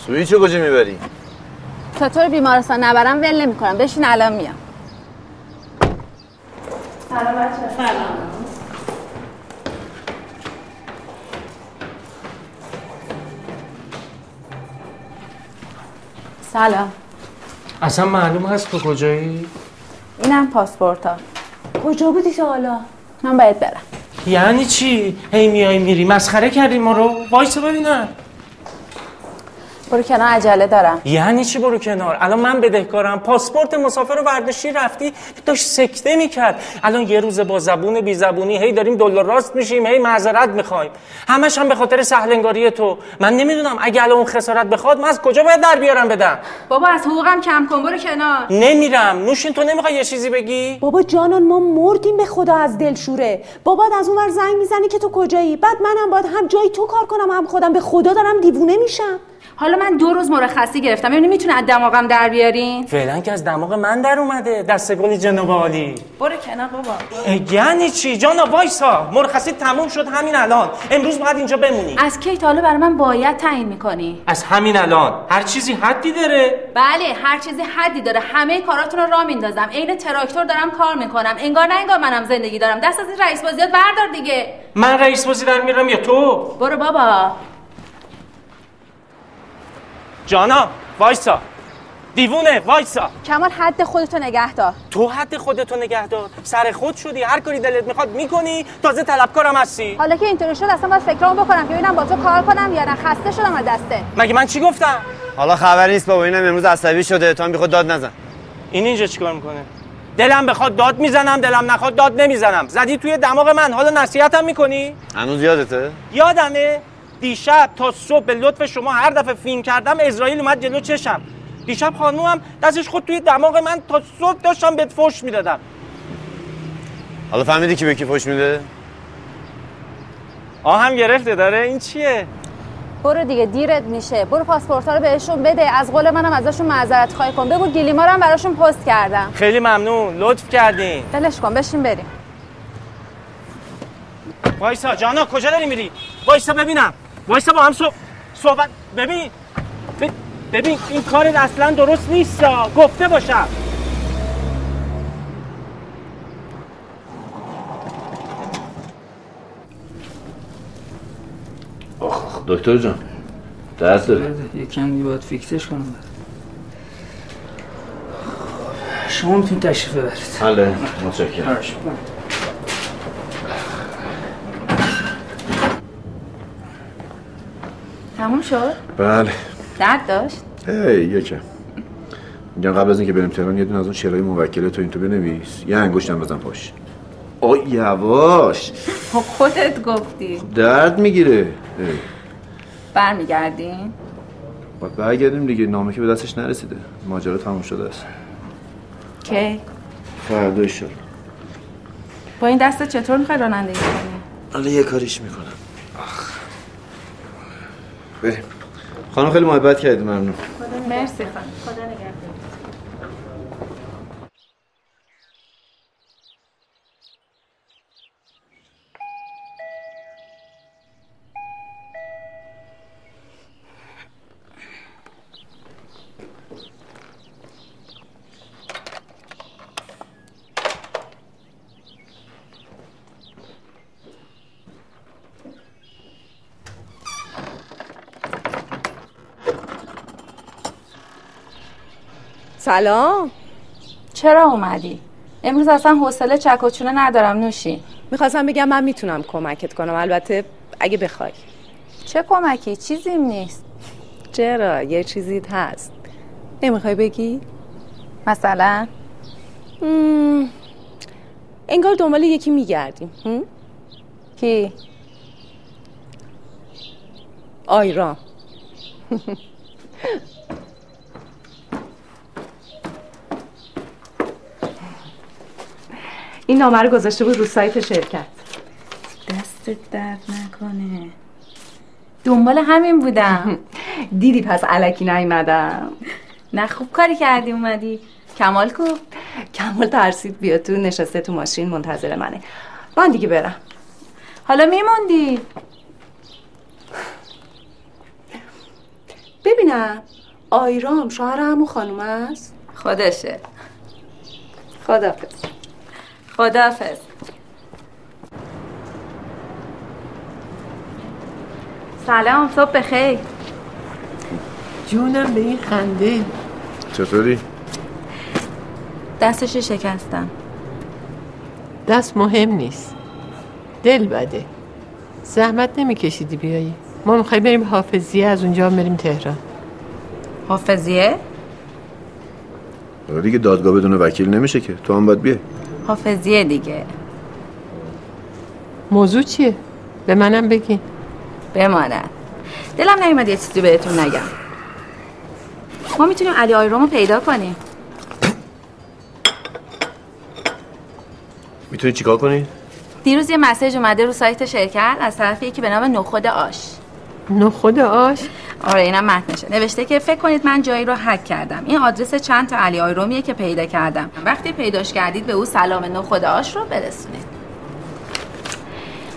سویچو کجا میبری؟ تا تو رو بیمارستان نبرم ول نمی‌کنم. بشین الان میام. سلام بچه‌ها. سلام. سلام. اصلا معلوم هست تو کجایی؟ اینم پاسپورتا. کجا بودی تا حالا؟ من باید برم. یعنی چی؟ هی میای میری مسخره کردی ما رو. وایسا ببینم. برو کنار عجله دارم. یعنی چی برو کنار؟ الان من بدهکارم. پاسپورت مسافر رو وردشی رفتی داشت سکته میکرد. الان یه روز با زبون بی زبونی هی داریم دلار راست میشیم، هی معذرت میخوایم. همش هم به خاطر سهل انگاری تو. من نمیدونم اگه الان اون خسارت بخواد من از کجا باید در بیارم بدم؟ بابا از حقوقم کم کن، برو کنار. نمیرم. نوشین تو نمیخوای یه چیزی بگی؟ بابا جانان ما مردیم به خدا از دلشوره. بابا از اونور زنگ میزنی که تو کجایی؟ بعد منم باید هم جای تو کار کنم هم خودم. به خدا دارم دیوونه میشم. حالا من 2 روز مرخصی گرفتم. ببینید میتونه از دماغم در بیارین؟ فعلا که از دماغ من در اومده. دستگلی جناب عالی. برو کنار بابا. یعنی چی؟ جانا وایسا. مرخصی تموم شد همین الان. امروز باید اینجا بمونی. از کی تا حالا برای من باید تعیین میکنی؟ از همین الان. هر چیزی حدی داره؟ بله، هر چیزی حدی داره. همه کاراتون رو راه میندازم. عین تراکتور دارم کار میکنم. انگار نه انگار منم زندگی دارم. دست از این رئیس بازیات بردار دیگه. من رئیس بازی در میرم یا تو؟ برو بابا. جانا وایسا. دیوونه وایسا. کمال حد خودتو نگه دار. تو حد خودتو نگه دار. سر خود شدی، هر کاری دلت میخواد میکنی. تازه طلبکارم هستی. حالا که اینطوری شد اصلا باید فکرامو بکنم که ببینم با تو کار کنم یا نه. خسته شدم از دسته. مگه من چی گفتم؟ حالا خبری نیست بابا. اینم امروز عصبی شده. تو هم بیخود داد نزن. این اینجا چیکار میکنه؟ دلم بخواد داد میزنم، دلم نخواد داد نمیزنم. زدی توی دماغ من. حالا نصیحتم میکنی؟ هنوز یادته؟ یادمه. دیشب تا صبح به لطف شما هر دفعه فین کردم اسرائیل اومد جلو چشم. دیشب خانومم دستش خود توی دماغ من. تا صبح داشتم بهت فحش میدادم. حالا فهمیدی کی به کی فحش میده؟ آهم گرفته داره. این چیه؟ برو دیگه دیرت میشه. برو پاسپورت‌ها رو بهشون بده. از قول منم ازشون معذرت خواهی کن. بگو گلیما رو هم براشون پست کردم. خیلی ممنون، لطف کردین. ولش کن، بشین بریم. وایسا جانا. کجا داری میری؟ وایسا ببینم. وایسا با هم صحبت. ببین این کارت اصلا درست نیست. گفته باشم. دکتر جان درد داره. یکم باید فیکسش کنم. شما میتونید تشریف ببرید. بله متشکرم. تموم شد؟ بله. درد داشت؟ یکم. میگم قبل از اینکه بریم تهران یه دونه از اون شعرهای موکله تو این تو بنویس. یه انگشتم بزن پاش. آی یواش. خودت گفتی. درد میگیره. برمیگردیم؟ باید برگردیم دیگه. نامه که به دستش نرسیده. ماجرا تموم شده است. کی؟ فردا ان شاءالله. با این دستت چطور میخوای رانندگی کنی؟ حالا یه کاریش میکنم. بریم. خانم خیلی محبت کردید. ممنون. مرسی خانم. خدا نگهدار. سلام. چرا اومدی؟ امروز اصلا حوصله چک و چونه ندارم نوشین. میخواستم بگم من میتونم کمکت کنم، البته اگه بخوای. چه کمکی؟ چیزیم نیست. چرا؟ یه چیزی هست. نمیخوای بگی؟ مثلا؟ انگار دنبال یکی میگردیم. کی؟ آیرا. این نامه رو گذاشته بود رو سایت شرکت. دستت درد نکنه. دنبال همین بودم. دیدی پس الکی نیومدم. نه خوب کاری کردی اومدی. کمال کو؟ کمال ترسید بیاد تو، نشسته تو ماشین منتظر منه. من دیگه برم. حالا میموندی؟ ببینم آیرام شوهر همون خانوم است؟ خودشه. خداحافظ. خداحافظ. سلام، صبح بخیر. جونم به این خنده. چطوری؟ دستش شکستم. دست مهم نیست. دل بده. زحمت نمی‌کشیدی بیایی. ما می‌خوایم بریم حافظیه، از اونجا بریم تهران. حافظیه؟ حالا دیگه دادگاه بدون وکیل نمیشه که، تو هم باید بیای. حافظیه دیگه. موضوع چیه؟ به منم بگی. بمانه. دلم نیومد یه چیزی بهتون نگم. ما میتونیم علی آیرامو پیدا کنیم. میتونی چیکار کنی؟ دیروز یه مسیج اومده رو سایت شرکت از طرف یکی به نام نخود آش. نخود آش؟ آره، اینم متنشه. نوشته که فکر کنید من جایی رو هک کردم. این آدرس چند تا علی آیرومیه که پیدا کردم. وقتی پیداش کردید به او سلام نخود آش رو برسونید.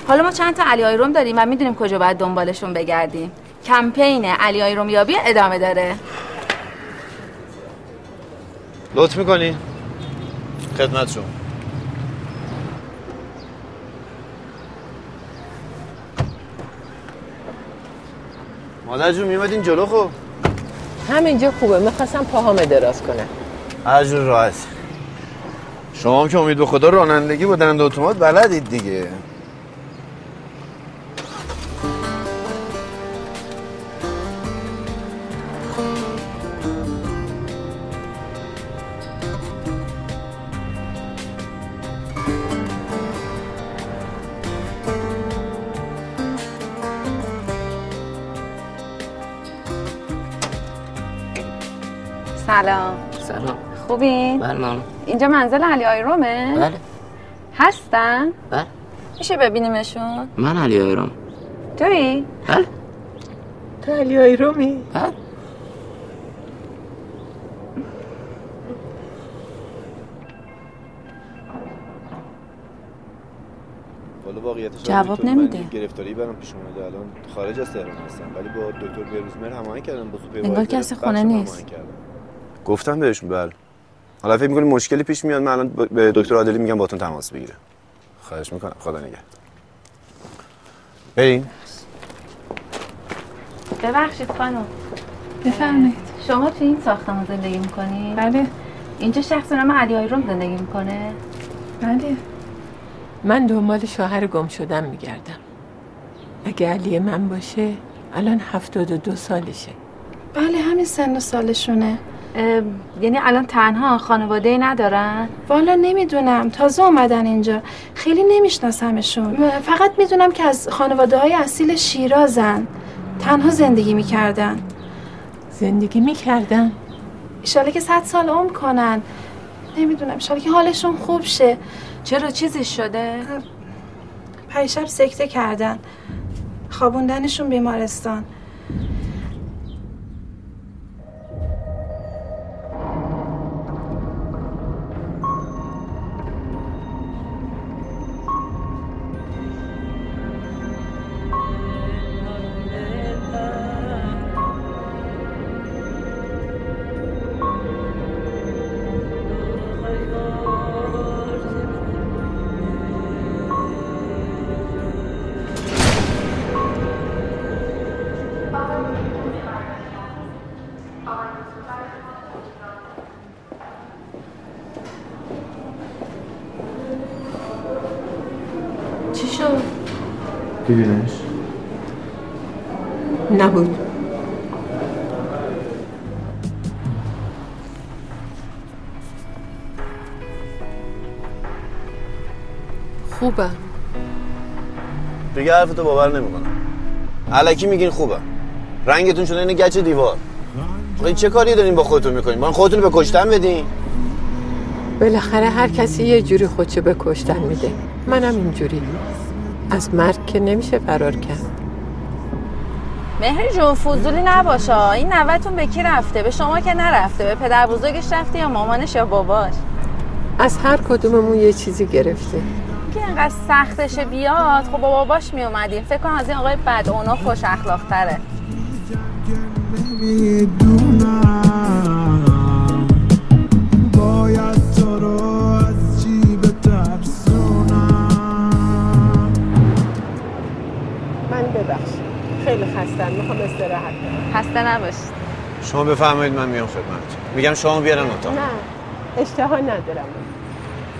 حالا ما چند تا علی آیروم داریم و میدونیم کجا باید دنبالشون بگردیم. کمپین علی آیروم یابی ادامه داره. لطف می‌کنی؟ خدمتتون. مادر جون میمدین جلو خوب؟ همینجا خوبه، میخواستم پاهامو دراز کنم. هر جور راحت. شما هم که امید به خدا رانندگی با دنده اتومات بلدید دیگه. سلام. سلام. خوبین؟ بله مامان. اینجا منزل علی آیرومه؟ بله. هستن؟ بله. میشه ببینیمشون؟ من علی آیروم. تویی؟ بله. تو علی آیرومی؟ بله. والا واقعیتش جواب نمیده. گرفتاری برام پیش اومده، الان خارج از تهران هستم، ولی با دکتر بهروزمهر هماهنگ کردم، با سوپروایزر. انگار کسی خونه نیست. گفتم بهشون بله. حالا فکر می‌کنی مشکلی پیش میاد؟ من الان به دکتر عادلی میگم باهاتون تماس بگیره. خواهش میکنم، خدا نگهدار. بریم. ببخشید خانم. بفرمایید. شما تو این ساختمان زندگی می‌کنی؟ بله. اینجا شخصی نام علی آیروم زندگی می‌کنه؟ بله. من دنبال شوهر گم شدم می‌گردم. اگه علی من باشه، الان 72 سالشه. بله، همین سن و سالشونه. یعنی الان تنها، خانواده‌ای ندارن؟ والا نمیدونم، تازه اومدن اینجا، خیلی نمیشناسمشون، فقط میدونم که از خانواده‌های اصیل شیرازن، تنها زندگی میکردن. زندگی میکردن؟ ایشاله که 100 سال عمر کنن. نمیدونم، ایشاله که حالشون خوب شه. چرا، چیزی شده؟ پریشب سکته کردن، خوابوندنشون بیمارستان. چی شد؟ دیدینش؟ نبود. خوبه. دیگه حرفتو باور نمیکنم. الکی میگین خوبه. رنگتون شده اینه گچ دیوار. آخه چه کاری دارین با خودتون میکنین؟ با خودتون به کشتن بدین. بالاخره هر کسی یه جوری خودشو به کشتن میده. منم اینجوری. از مرگ که نمیشه فرار کرد. مهری جون فضولی نباشه. این نوه‌تون به کی رفته؟ به شما که نرفته. به پدر بزرگش رفته یا مامانش یا باباش؟ از هر کدوممون یه چیزی گرفته. که اینقدر سختش بیاد خب با باباش می اومدیم. فکر کنم از این آقای بد اونا خوش اخلاق تره. من ببخش خیلی خستم، میخوام استراحت کنم. خسته نباشید. شما بفرمایید من میام خدمت. میگم شما بیارن اتاق. نه اشتها ندارم.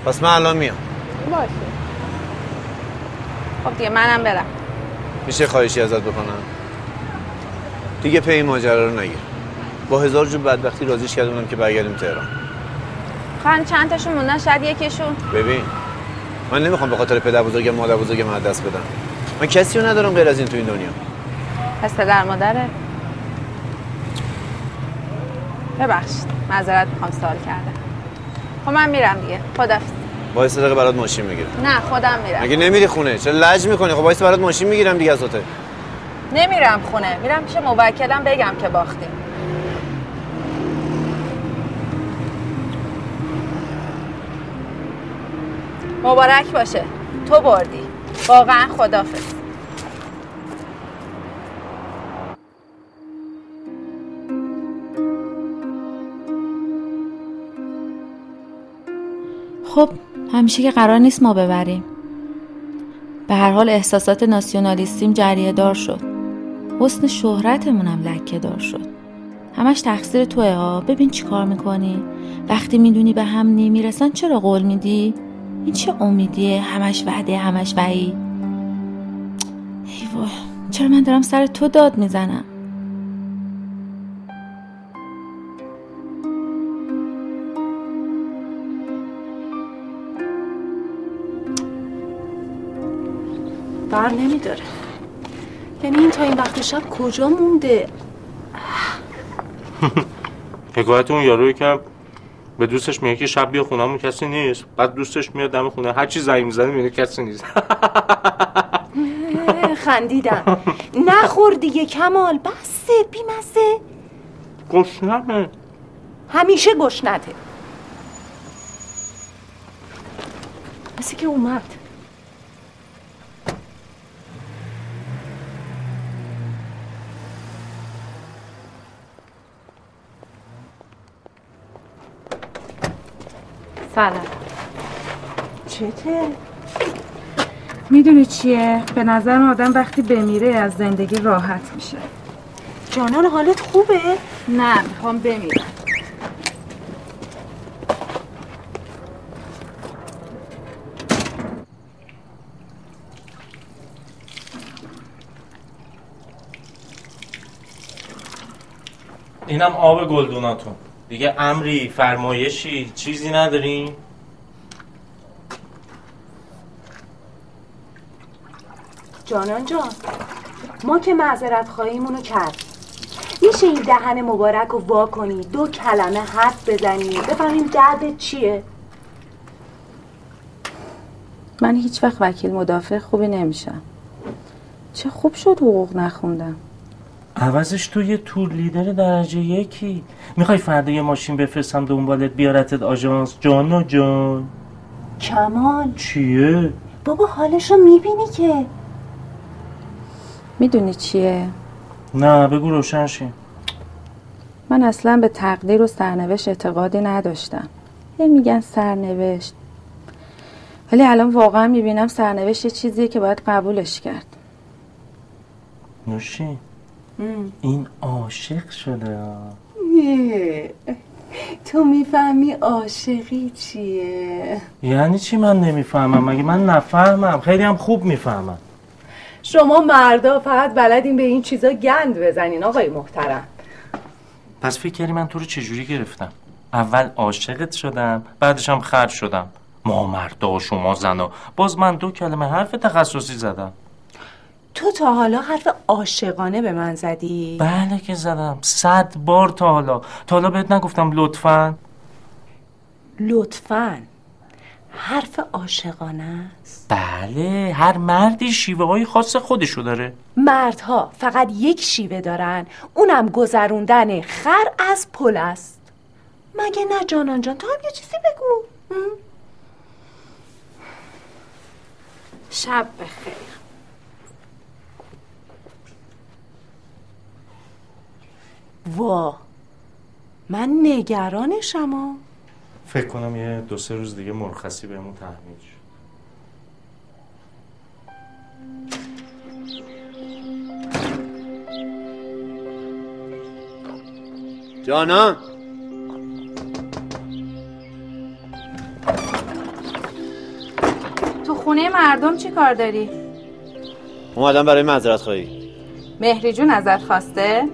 پس من الان میام. باشه. خب دیگه منم برم. میشه خواهشی ازت بکنم؟ دیگه پی این ماجرا رو نگیر. با هزار جون بدبختی راضیش کردم که برگردیم تهران. خان چند تاشون موندن شاید یکیشون. ببین من نمیخوام به خاطر پدر بزرگم مادر بزرگم از دست بدم. من کسی رو ندارم غیر از این تو این دنیا. پس پدر مادره. ببخشید معذرت میخوام سوال کردم. خب من میرم دیگه. خدافظ. وایس دقیقه برات ماشین میگیرم. نه خودم میرم. مگه نمیری خونه؟ چرا لج میکنی؟ خب وایس برات ماشین میگیرم دیگه از هتل. نمیرم خونه. میرم پیش موکلم بگم که باختیم. مبارک باشه. تو بردی. واقعا خدافظ. خب همیشه که قرار نیست ما ببریم. به هر حال احساسات ناسیونالیستیم جریه دار شد. حسن شهرتمونم لکه دار شد. همش تقصیر توئه ها. ببین چی کار میکنی؟ وقتی میدونی به هم نمیرسن چرا قول میدی؟ این چه امیدیه؟ همش وعده همش وعید. ای وای چرا من دارم سر تو داد میزنم؟ بر نمیداره. یعنی این تا این وقت شب کجا مونده؟ حکایت اون یاروی که به دوستش میگه که شب بیا خونه‌مون کسی نیست، بعد دوستش میاد دم خونه هر چی زنگ میزنه میگه کسی نیست. خندیدم. نخور دیگه کمال، بسه بی‌مزه. گشنمه. همیشه گشنته. بسی که اومد. سلام. چته؟ میدونی چیه؟ به نظرم آدم وقتی بمیره از زندگی راحت میشه. جانان حالت خوبه؟ نه میخوام بمیرم. اینم آب گلدوناتون. دیگه امری فرمایشی چیزی نداریم؟ جانان جان ما که معذرت خواهیمونو کرد. میشه این دهن مبارک رو وا کنی دو کلمه حرف بزنی بفهمیم درد چیه؟ من هیچ وقت وکیل مدافع خوبی نمیشم. چه خوب شد حقوق نخوندم. عوضش تو یه تور لیدر درجه یکی. میخوای فردا یه ماشین بفرستم دنبالت بیارتت آژانس؟ جانا جان. کمال چیه؟ بابا حالشو میبینی که. میدونی چیه؟ نه بگو روشن شی. من اصلا به تقدیر و سرنوشت اعتقادی نداشتم. هی میگن سرنوشت، ولی الان واقعا میبینم سرنوشت یه چیزیه که باید قبولش کرد. نوشین این عاشق شده. تو میفهمی عاشقی چیه؟ یعنی چی من نمیفهمم؟ مگه من نفهمم؟ خیلی هم خوب میفهمم. شما مردا فقط بلدین به این چیزا گند بزنین آقای محترم. پس فکر کردی من تو رو چجوری گرفتم؟ اول عاشقت شدم، بعدش هم خرد شدم. ما مردا شما زنا، باز من دو کلمه حرف تخصصی زدم. تو تا حالا حرف عاشقانه به من زدی؟ بله که زدم، 100 بار تا حالا بهت نگفتم لطفاً؟ لطفاً حرف عاشقانه است؟ بله، هر مردی شیوه های خاص خودشو داره. مردها فقط یک شیوه دارن، اونم گذروندن خر از پل است. مگه نه جانان جان؟ تو هم یه چیزی بگو. شب بخیر. وا من نگران شما. فکر کنم یه 2-3 روز دیگه مرخصی بهمون تحمیل شد. جانان تو خونه مردم چی کار داری؟ اومدم برای معذرت خواهی. مهری جون ازت خواسته؟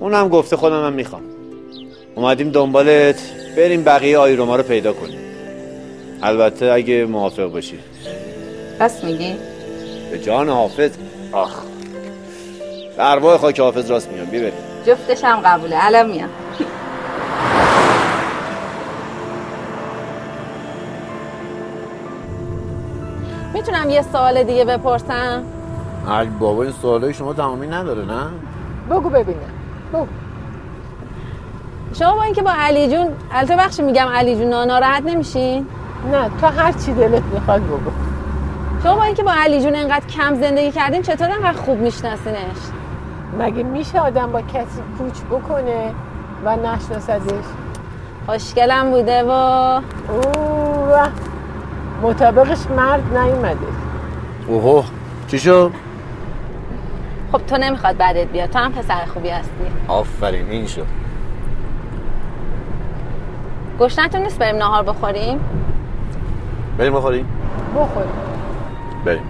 اونم گفته خودم هم میخوام. اومدیم دنبالت بریم بقیه آیروما رو پیدا کنیم. البته اگه موافق باشی. بس میگی؟ به جان حافظ. آخ ارواح خاک حافظ راست میام. ببین جفتش هم قبوله. الان میام. میتونم یه سوال دیگه بپرسم؟ علی بابا این سوالای شما تمامی نداره. نه بگو ببینم. شما با اینکه با علی جون البته بخش میگم علی جون ناراحت نمیشین؟ نه تو هر چی دلت میخواد بگو. شما با اینکه با علی جون اینقدر کم زندگی کردین چطور انقدر خوب میشناسینش؟ مگه میشه آدم با کسی پوچ بکنه و نشناسدش؟ خوشگلم بوده و اوه مطابقش مرد نیومده. اوه چی شو؟ خب تو نمیخواد بعدت بیاد، تو هم پسر خوبی هستی. آفرین این شو. گشنتون نیست بریم ناهار بخوریم؟ بریم بخوریم؟ بخوریم بریم.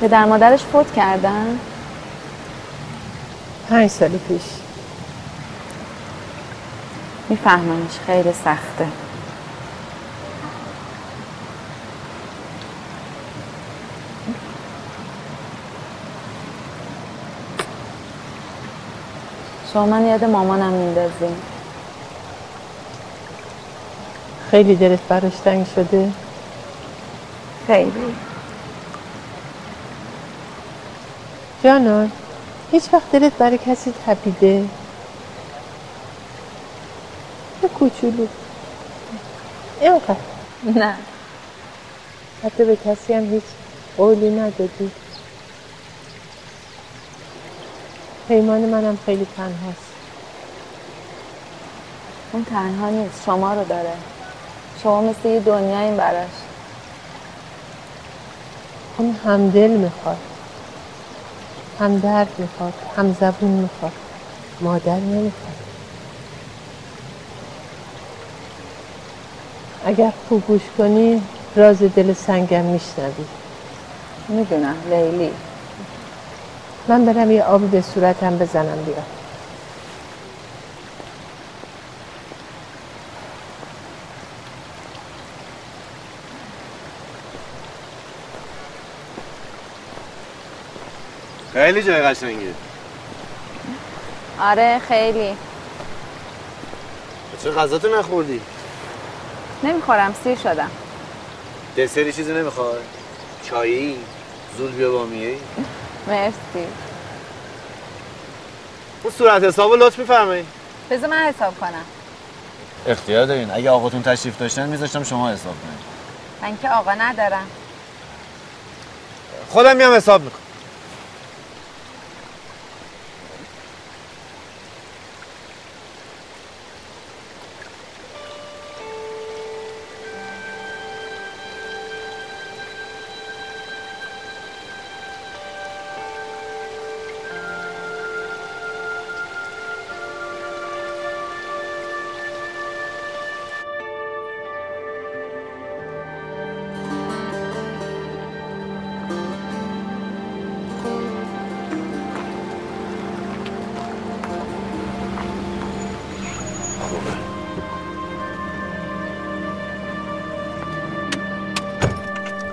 پدر مادرش فوت کردن؟ 5 سال پیش. میفهممش خیلی سخته. شما من یاد مامانم میندازیم. خیلی دلت براش تنگ شده؟ خیلی. جانان هیچ وقت دلت برای کسی تپیده؟ یه کوچولو اینقدر؟ نه حتی به کسی هم هیچ قولی ندادی؟ پیمان منم خیلی تنهاست. اون تنها نیست، شما رو داره. شما مثل یه دنیاییم براش. اون همدل میخواد، هم درد میخواد، هم زبون میخواد، مادر نمیخواد. اگر خوب گوش کنی راز دل سنگم میشنوی. میدونم لیلی. من برم یه آبی به صورتم بزنم بیام. خیلی جای قشنگیه. آره خیلی. چه غذاتو نخوردی؟ نمیخورم، سیر شدم. دسری چیزی نمیخوای؟ چایی؟ زود بیا بامیه. مرسی. اون صورت حسابو لطف میفرمایید؟ بذار من حساب کنم. اختیار دارین. اگه آقاتون تشریف داشتن میذاشتم شما حساب کنید. من که آقا ندارم. خودم میام حساب میکنم.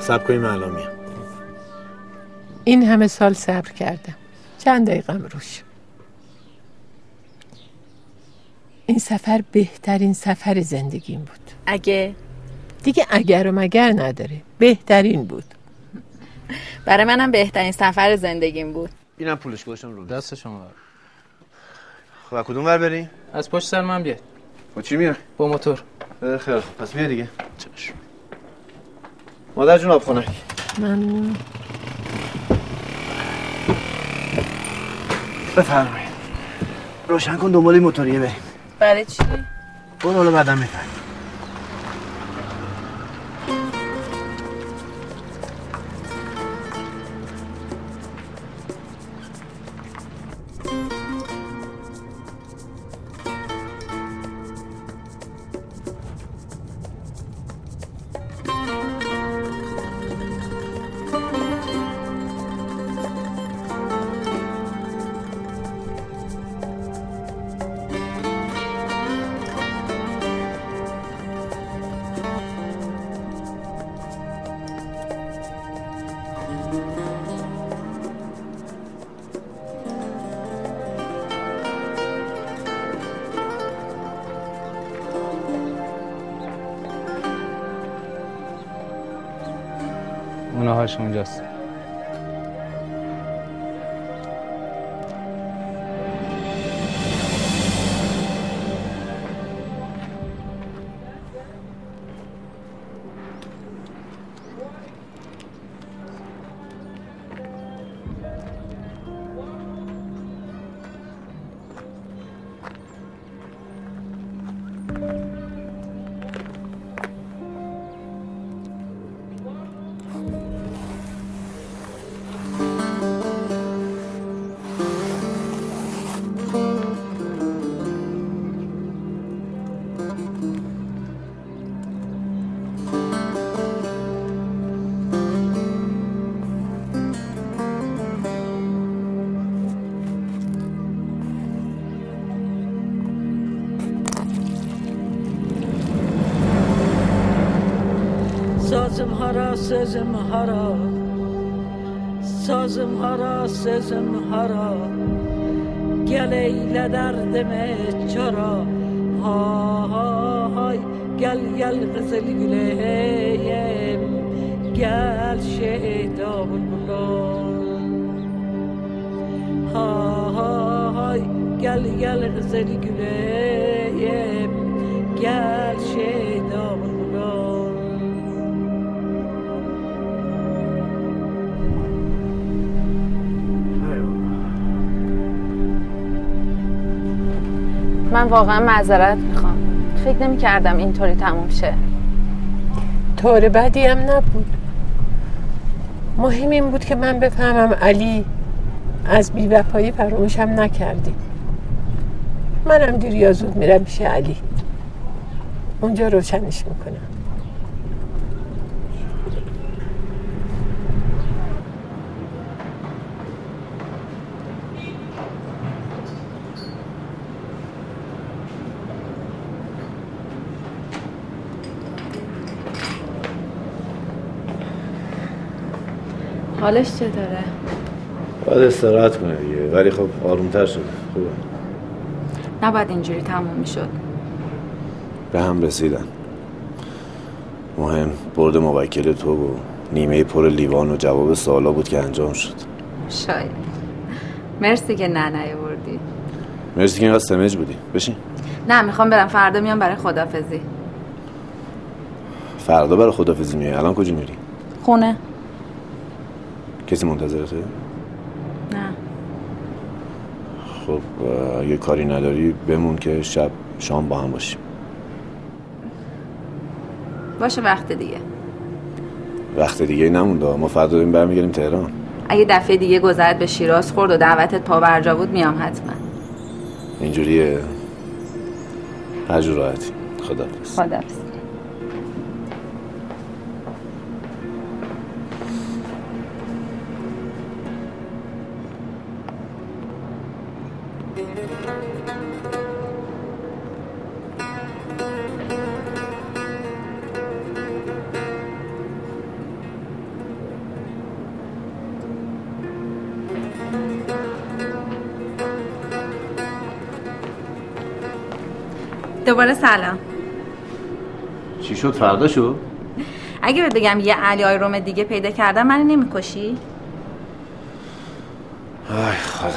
صبر کنیم من الان میام. این همه سال صبر کردم. چند دقیقم روش. این سفر بهترین سفر زندگیم بود. اگه دیگه اگر و مگر نداره، بهترین بود. برای منم بهترین سفر زندگیم بود. اینم پولش گذاشتم رو دست شما. خب کدوم ور بریم؟ از پشت سر من بیاد. با چی میای؟ با موتور. خیلی خب پس بیا دیگه. چش. مادر جون آبخونه. ممنون. بفرمایید. روشن کن دنبال این موتوریه بریم. برای چی؟ برو حالا بعدم میفهمی. اونجاست. سازم هارا سازم هارا گلیل دردمه چرا ها ها های گل گل قزل گلیم گل شیدا بلبلان ها ها های گل گل قزل گلیم گل شیدا من واقعا معذرت میخوام. فکر نمی کردم اینطوری تموم شه. طور بدی هم نبود. مهم این بود که من بفهمم علی از بی‌وفایی فراموشم نکردی. منم دیر یا زود میرم پیش علی. اونجا روشنش میکنم. حالش چه داره؟ باید استراحت کنه دیگه، ولی خب آرومتر شد. خوبه. نباید اینجوری تموم میشد. به هم رسیدن. مهم برد موکل تو و نیمه پر لیوان و جواب سوالا بود که انجام شد. شاید. مرسی که نیاوردی. مرسی که اینقدر سمج بودی. بشین. نه میخوام برم، فردا میام برای خدافزی. فردا برای خدافزی میای؟ الان کجا میری؟ خونه. کسی منتظرته؟ نه. خب اگه کاری نداری بمون که شب شام با هم باشیم. باشه وقت دیگه. وقت دیگه نمونده. ما فردا داریم برمیگردیم تهران. اگه دفعه دیگه گذرت به شیراز خورد و دعوتت پابرجا بود میام حتما. اینجوریه. هر جور راحتی. خداحافظ. خداحافظ. دوباره سلام. چی شد فردا شو؟ اگه بهت بگم یه علی آیروم دیگه پیدا کردم منو نمیکشی؟ آی خدا.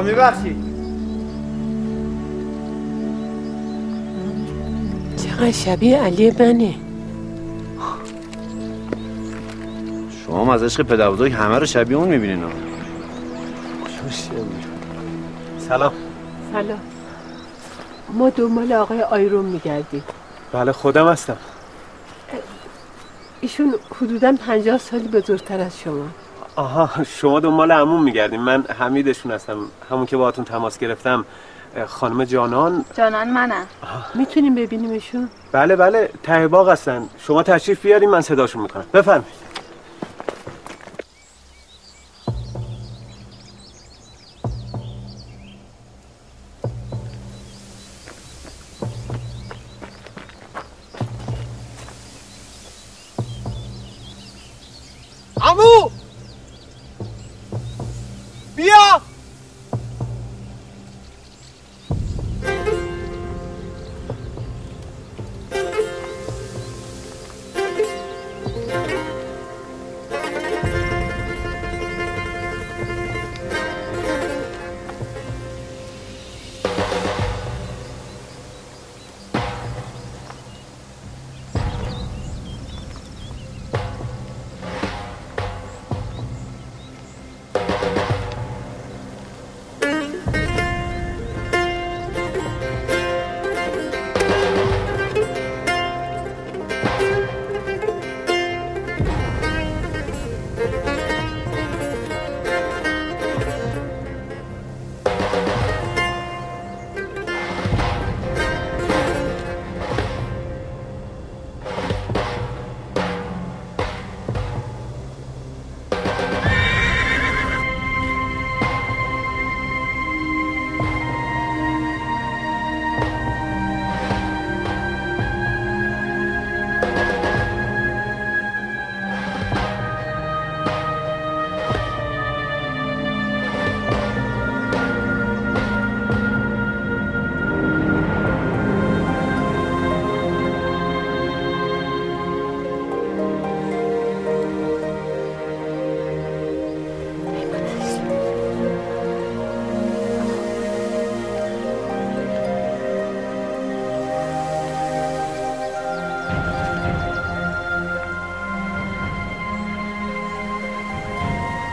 ببخشید چقدر شبیه علی بنه. شما از عشق پدر بزرگ همه رو شبیه اون میبینین. سلام. سلام. ما دنبال آقای آیروم میگردیم. بله خودم هستم. ایشون حدوداً 50 سال بزرگتر از شما. آها شما دنبال عموم میگردیم. من حمیدشون هستم، همون که باهاتون تماس گرفتم. خانم جانان. جانان منم. میتونیم ببینیمشون؟ بله بله ته باغ هستن. شما تشریف بیارین من صداشون میکنم. بفرمایید.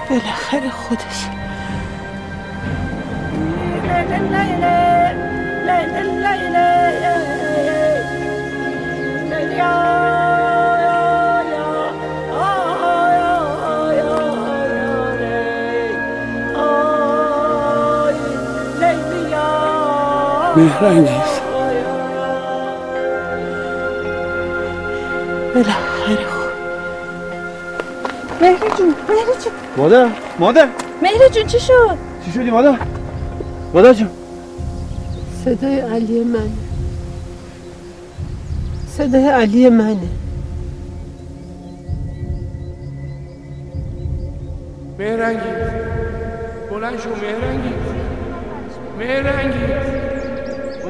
بالاخره خودش. مهرنگیز بالاخره. مهری جون مادر مهری جون چی شدی مادر جون؟ صدای علی منه مهرنگیز بلند شو.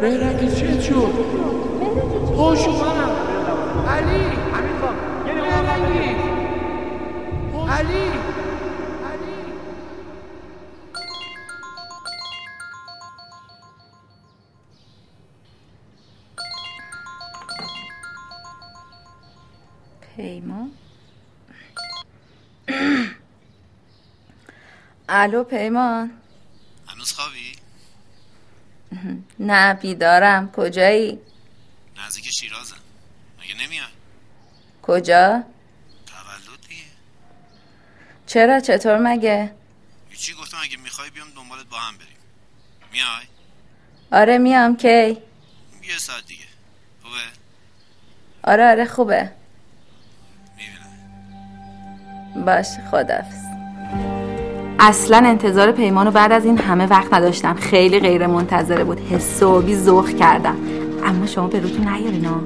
مهرنگیز چی شد؟ پاشو منم علی. مهرنگیز علی پیمان الو پیمان، هنوز خوابی؟ نه بیدارم. کجایی؟ نزدیک شیرازم، مگه نمیای؟ کجا؟ تولد دیگه. چرا؟ چطور مگه؟ هیچی، گفتم اگه میخوای بیام دنبالت با هم بریم. میای؟ آره میام. کی؟ یه ساعت دیگه. خوبه؟ آره خوبه. میبینم. باش خداحافظ. اصلا انتظار پیمانو بعد از این همه وقت نداشتم. خیلی غیر منتظره بود. حسابی ذوق کردم. اما شما به روتون نیارینا.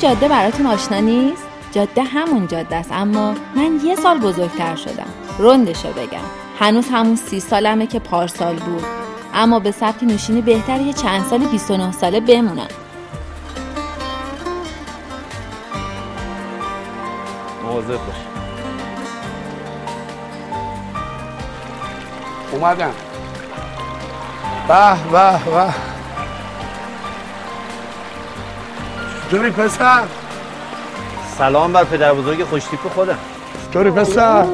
جاده براتون آشنا نیست؟ جاده همون جاده است، اما من یه سال بزرگتر شدم. رندشو بگم هنوز همون 30 سالمه که پارسال بود، اما به سبک نوشینی بهتر یه چند سال 29 ساله بمونم. مواظب باش. اومدم. به به به، چطوری پسر؟ سلام بر پدر بزرگ خوشتیپ خودم. چطوری پسر؟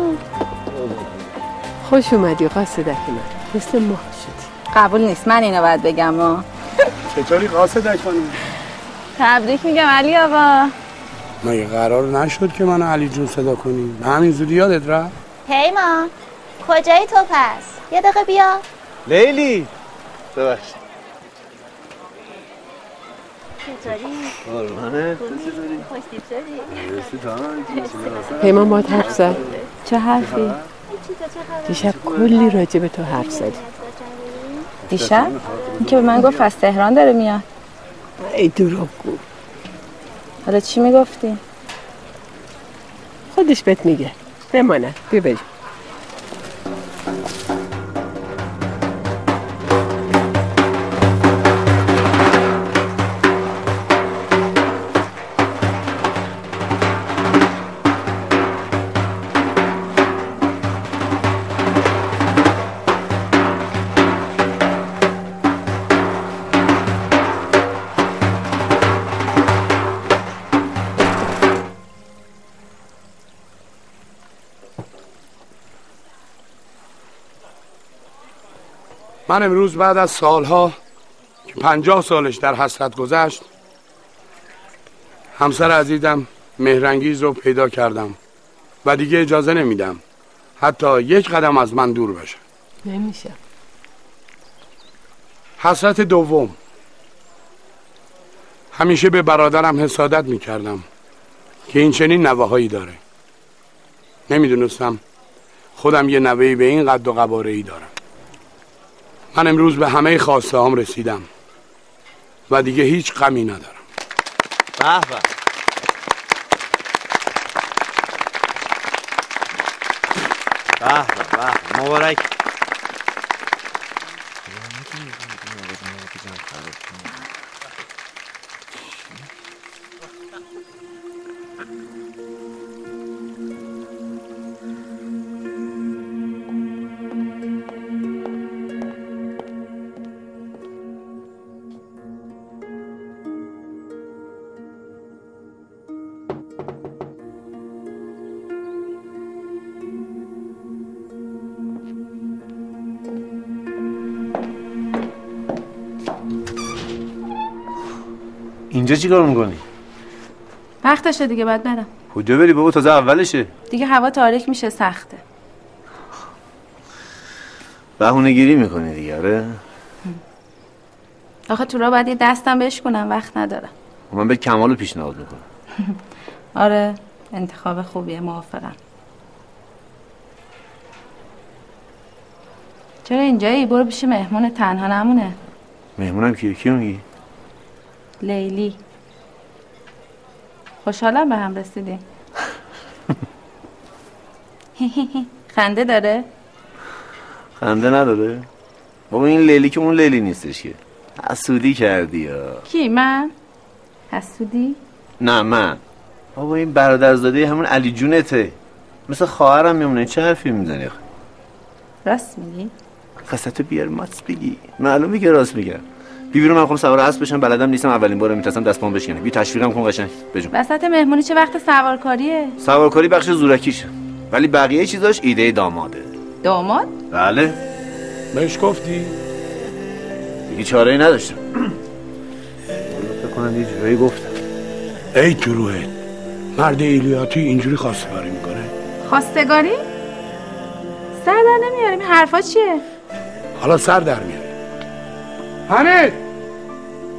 خوش اومدی قاصدک من، مثل ماه شدی. قبول نیست، من اینو باید بگم. چطوری قاصدک خانم؟ تبریک میگم علی آقا. مگه قرار نشد که منو علی جون صدا کنی؟ به همین زودی یادت رفت؟ پیمان کجایی تو پس؟ یه دقیقه بیا. لیلی ببخشید. چطوری؟ قربانه. خوشتیپ شدی. پیمان باید حرف زد. چه حرفی؟ دیشب کلی راجع به تو حرف زدی. دیشب؟ این که به من گفت از تهران داره میاد. ای دروغگو. حالا چی میگفتی؟ خودش بهت میگه. بمانه بیا بجا. من امروز بعد از سالها که 50 سالش در حسرت گذشت، همسر عزیزم مهرنگیز رو پیدا کردم و دیگه اجازه نمیدم حتی یک قدم از من دور بشه. نمیشه. حسرت دوم، همیشه به برادرم حسادت میکردم که این چنین نوه‌هایی داره. نمیدونستم خودم یه نوه‌ای به این قد و قواره‌ای دارم. من امروز به همه خواسته هم رسیدم و دیگه هیچ غمی ندارم. به به. به به. مبارک. اینجا چی کار میکنی؟ وقتشه دیگه، باید برم. کجا بری بابا؟ تازه اولشه دیگه، هوا تاریک میشه، سخته. بهونه گیری میکنی دیگه. آره آخه تو را باید یه دستم بهش کنم، وقت ندارم. من به کمالو پیشنهاد میکنم. آره انتخاب خوبیه، موافقم. چرا اینجایی؟ برو پیش مهمون، تنها نمونه. مهمونم کیه؟ کیو میگی؟ لیلی. خوشحالم به هم رسیدیم. خنده داره؟ خنده نداره؟ بابا این لیلی که اون لیلی نیستش که. حسودی کردی یا کی؟ من؟ حسودی؟ نه من. بابا این برادرزاده همون علی جونته، مثل خواهرم میمونه. چه حرفی میزنی؟ راست میگی؟ قصتو بیار ماست بگی. معلومه که راست میگم. بیبیرو من خودم سوار اسب بشم بلدم نیستم، اولین باره میترسم دست پام بشکنه. بی تشویقم کن قشنگ بجون. وسط مهمونی چه وقت سوارکاریه؟ سوارکاری بخش زورکیشه، ولی بقیه چیزاش ایده داماده. داماد؟ بله. بهش گفتی؟ دیگه چاره‌ای نداشتم. البته فکر کنم یه جوری گفتم. ای گروهت. مرد ایلیاتی اینجوری خواستگاری میکنه. خواستگاری؟ سر در نمیاریم. حرفا چیه؟ حالا سر در میاره. حمید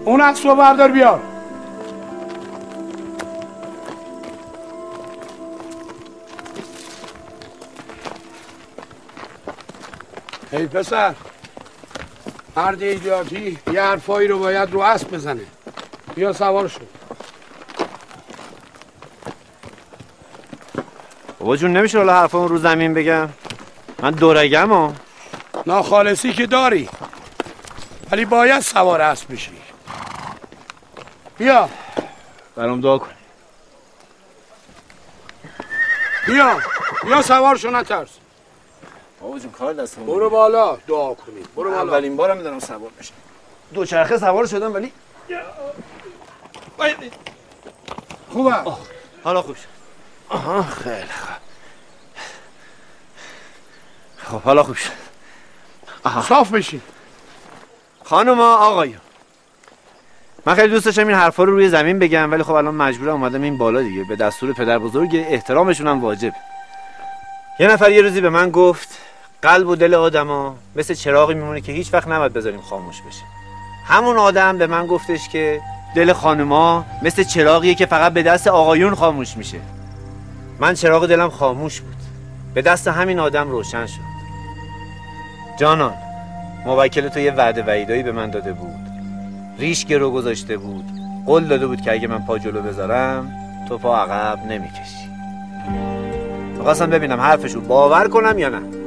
اون عکس رو بردار بیار. ای پسر، مرد ایدیاتی یه حرفایی رو باید رو اسب بزنه. بیا سوار شو. بابا جون نمیشه حالا حرفمو رو زمین بگم؟ من دورگمو. ناخالصی که داری، ولی باید سوار اسب بشی. بیا برام دعا کن. بیا سوار شو، نترس. بابا جون کار دستم. برو بالا دعا کنیم. برو بالا. اولین بارم میدونم سوار بشم. دوچرخه سوار شدم ولی خوبه. حالا خوب شد. آها خیلی خوب. خب حالا خوب شد. صاف بشین. خانوما آقایون، من خیلی دوست داشتم این حرفا رو روی زمین بگم، ولی خب الان مجبورم اومدم این بالا دیگه. به دستور پدر بزرگ احترامشون هم واجب. یه نفر یه روزی به من گفت قلب و دل آدما مثل چراغی میمونه که هیچ وقت نباید بذاریم خاموش بشه. همون آدم به من گفتش که دل خانوما مثل چراغیه که فقط به دست آقایون خاموش میشه. من چراغ دلم خاموش بود، به دست همین آدم روشن شد. جانان موکل تو یه وعده وعیدایی به من داده بود، ریش گرو گذاشته بود، قول داده بود که اگه من پا جلو بذارم تو پا عقب نمیکشی. می‌خواستم ببینم حرفشو باور کنم یا نه.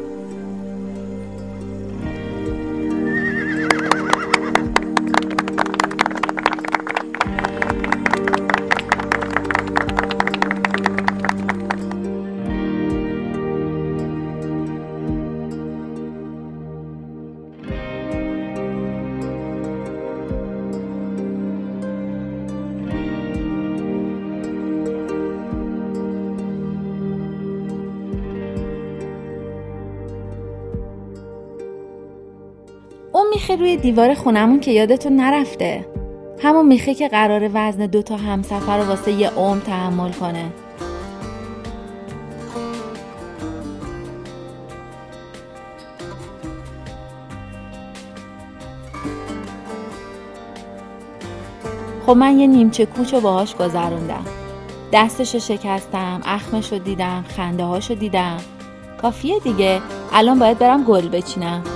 روی دیوار خونمون که یادتون نرفته، همون میخه که قراره وزن دوتا همسفر رو واسه یه عمر تحمل کنه. خب من یه نیمچه کوچو باهاش گذروندم. دستشو شکستم، اخمشو دیدم، خنده هاشو دیدم. کافیه دیگه، الان باید برم گل بچینم.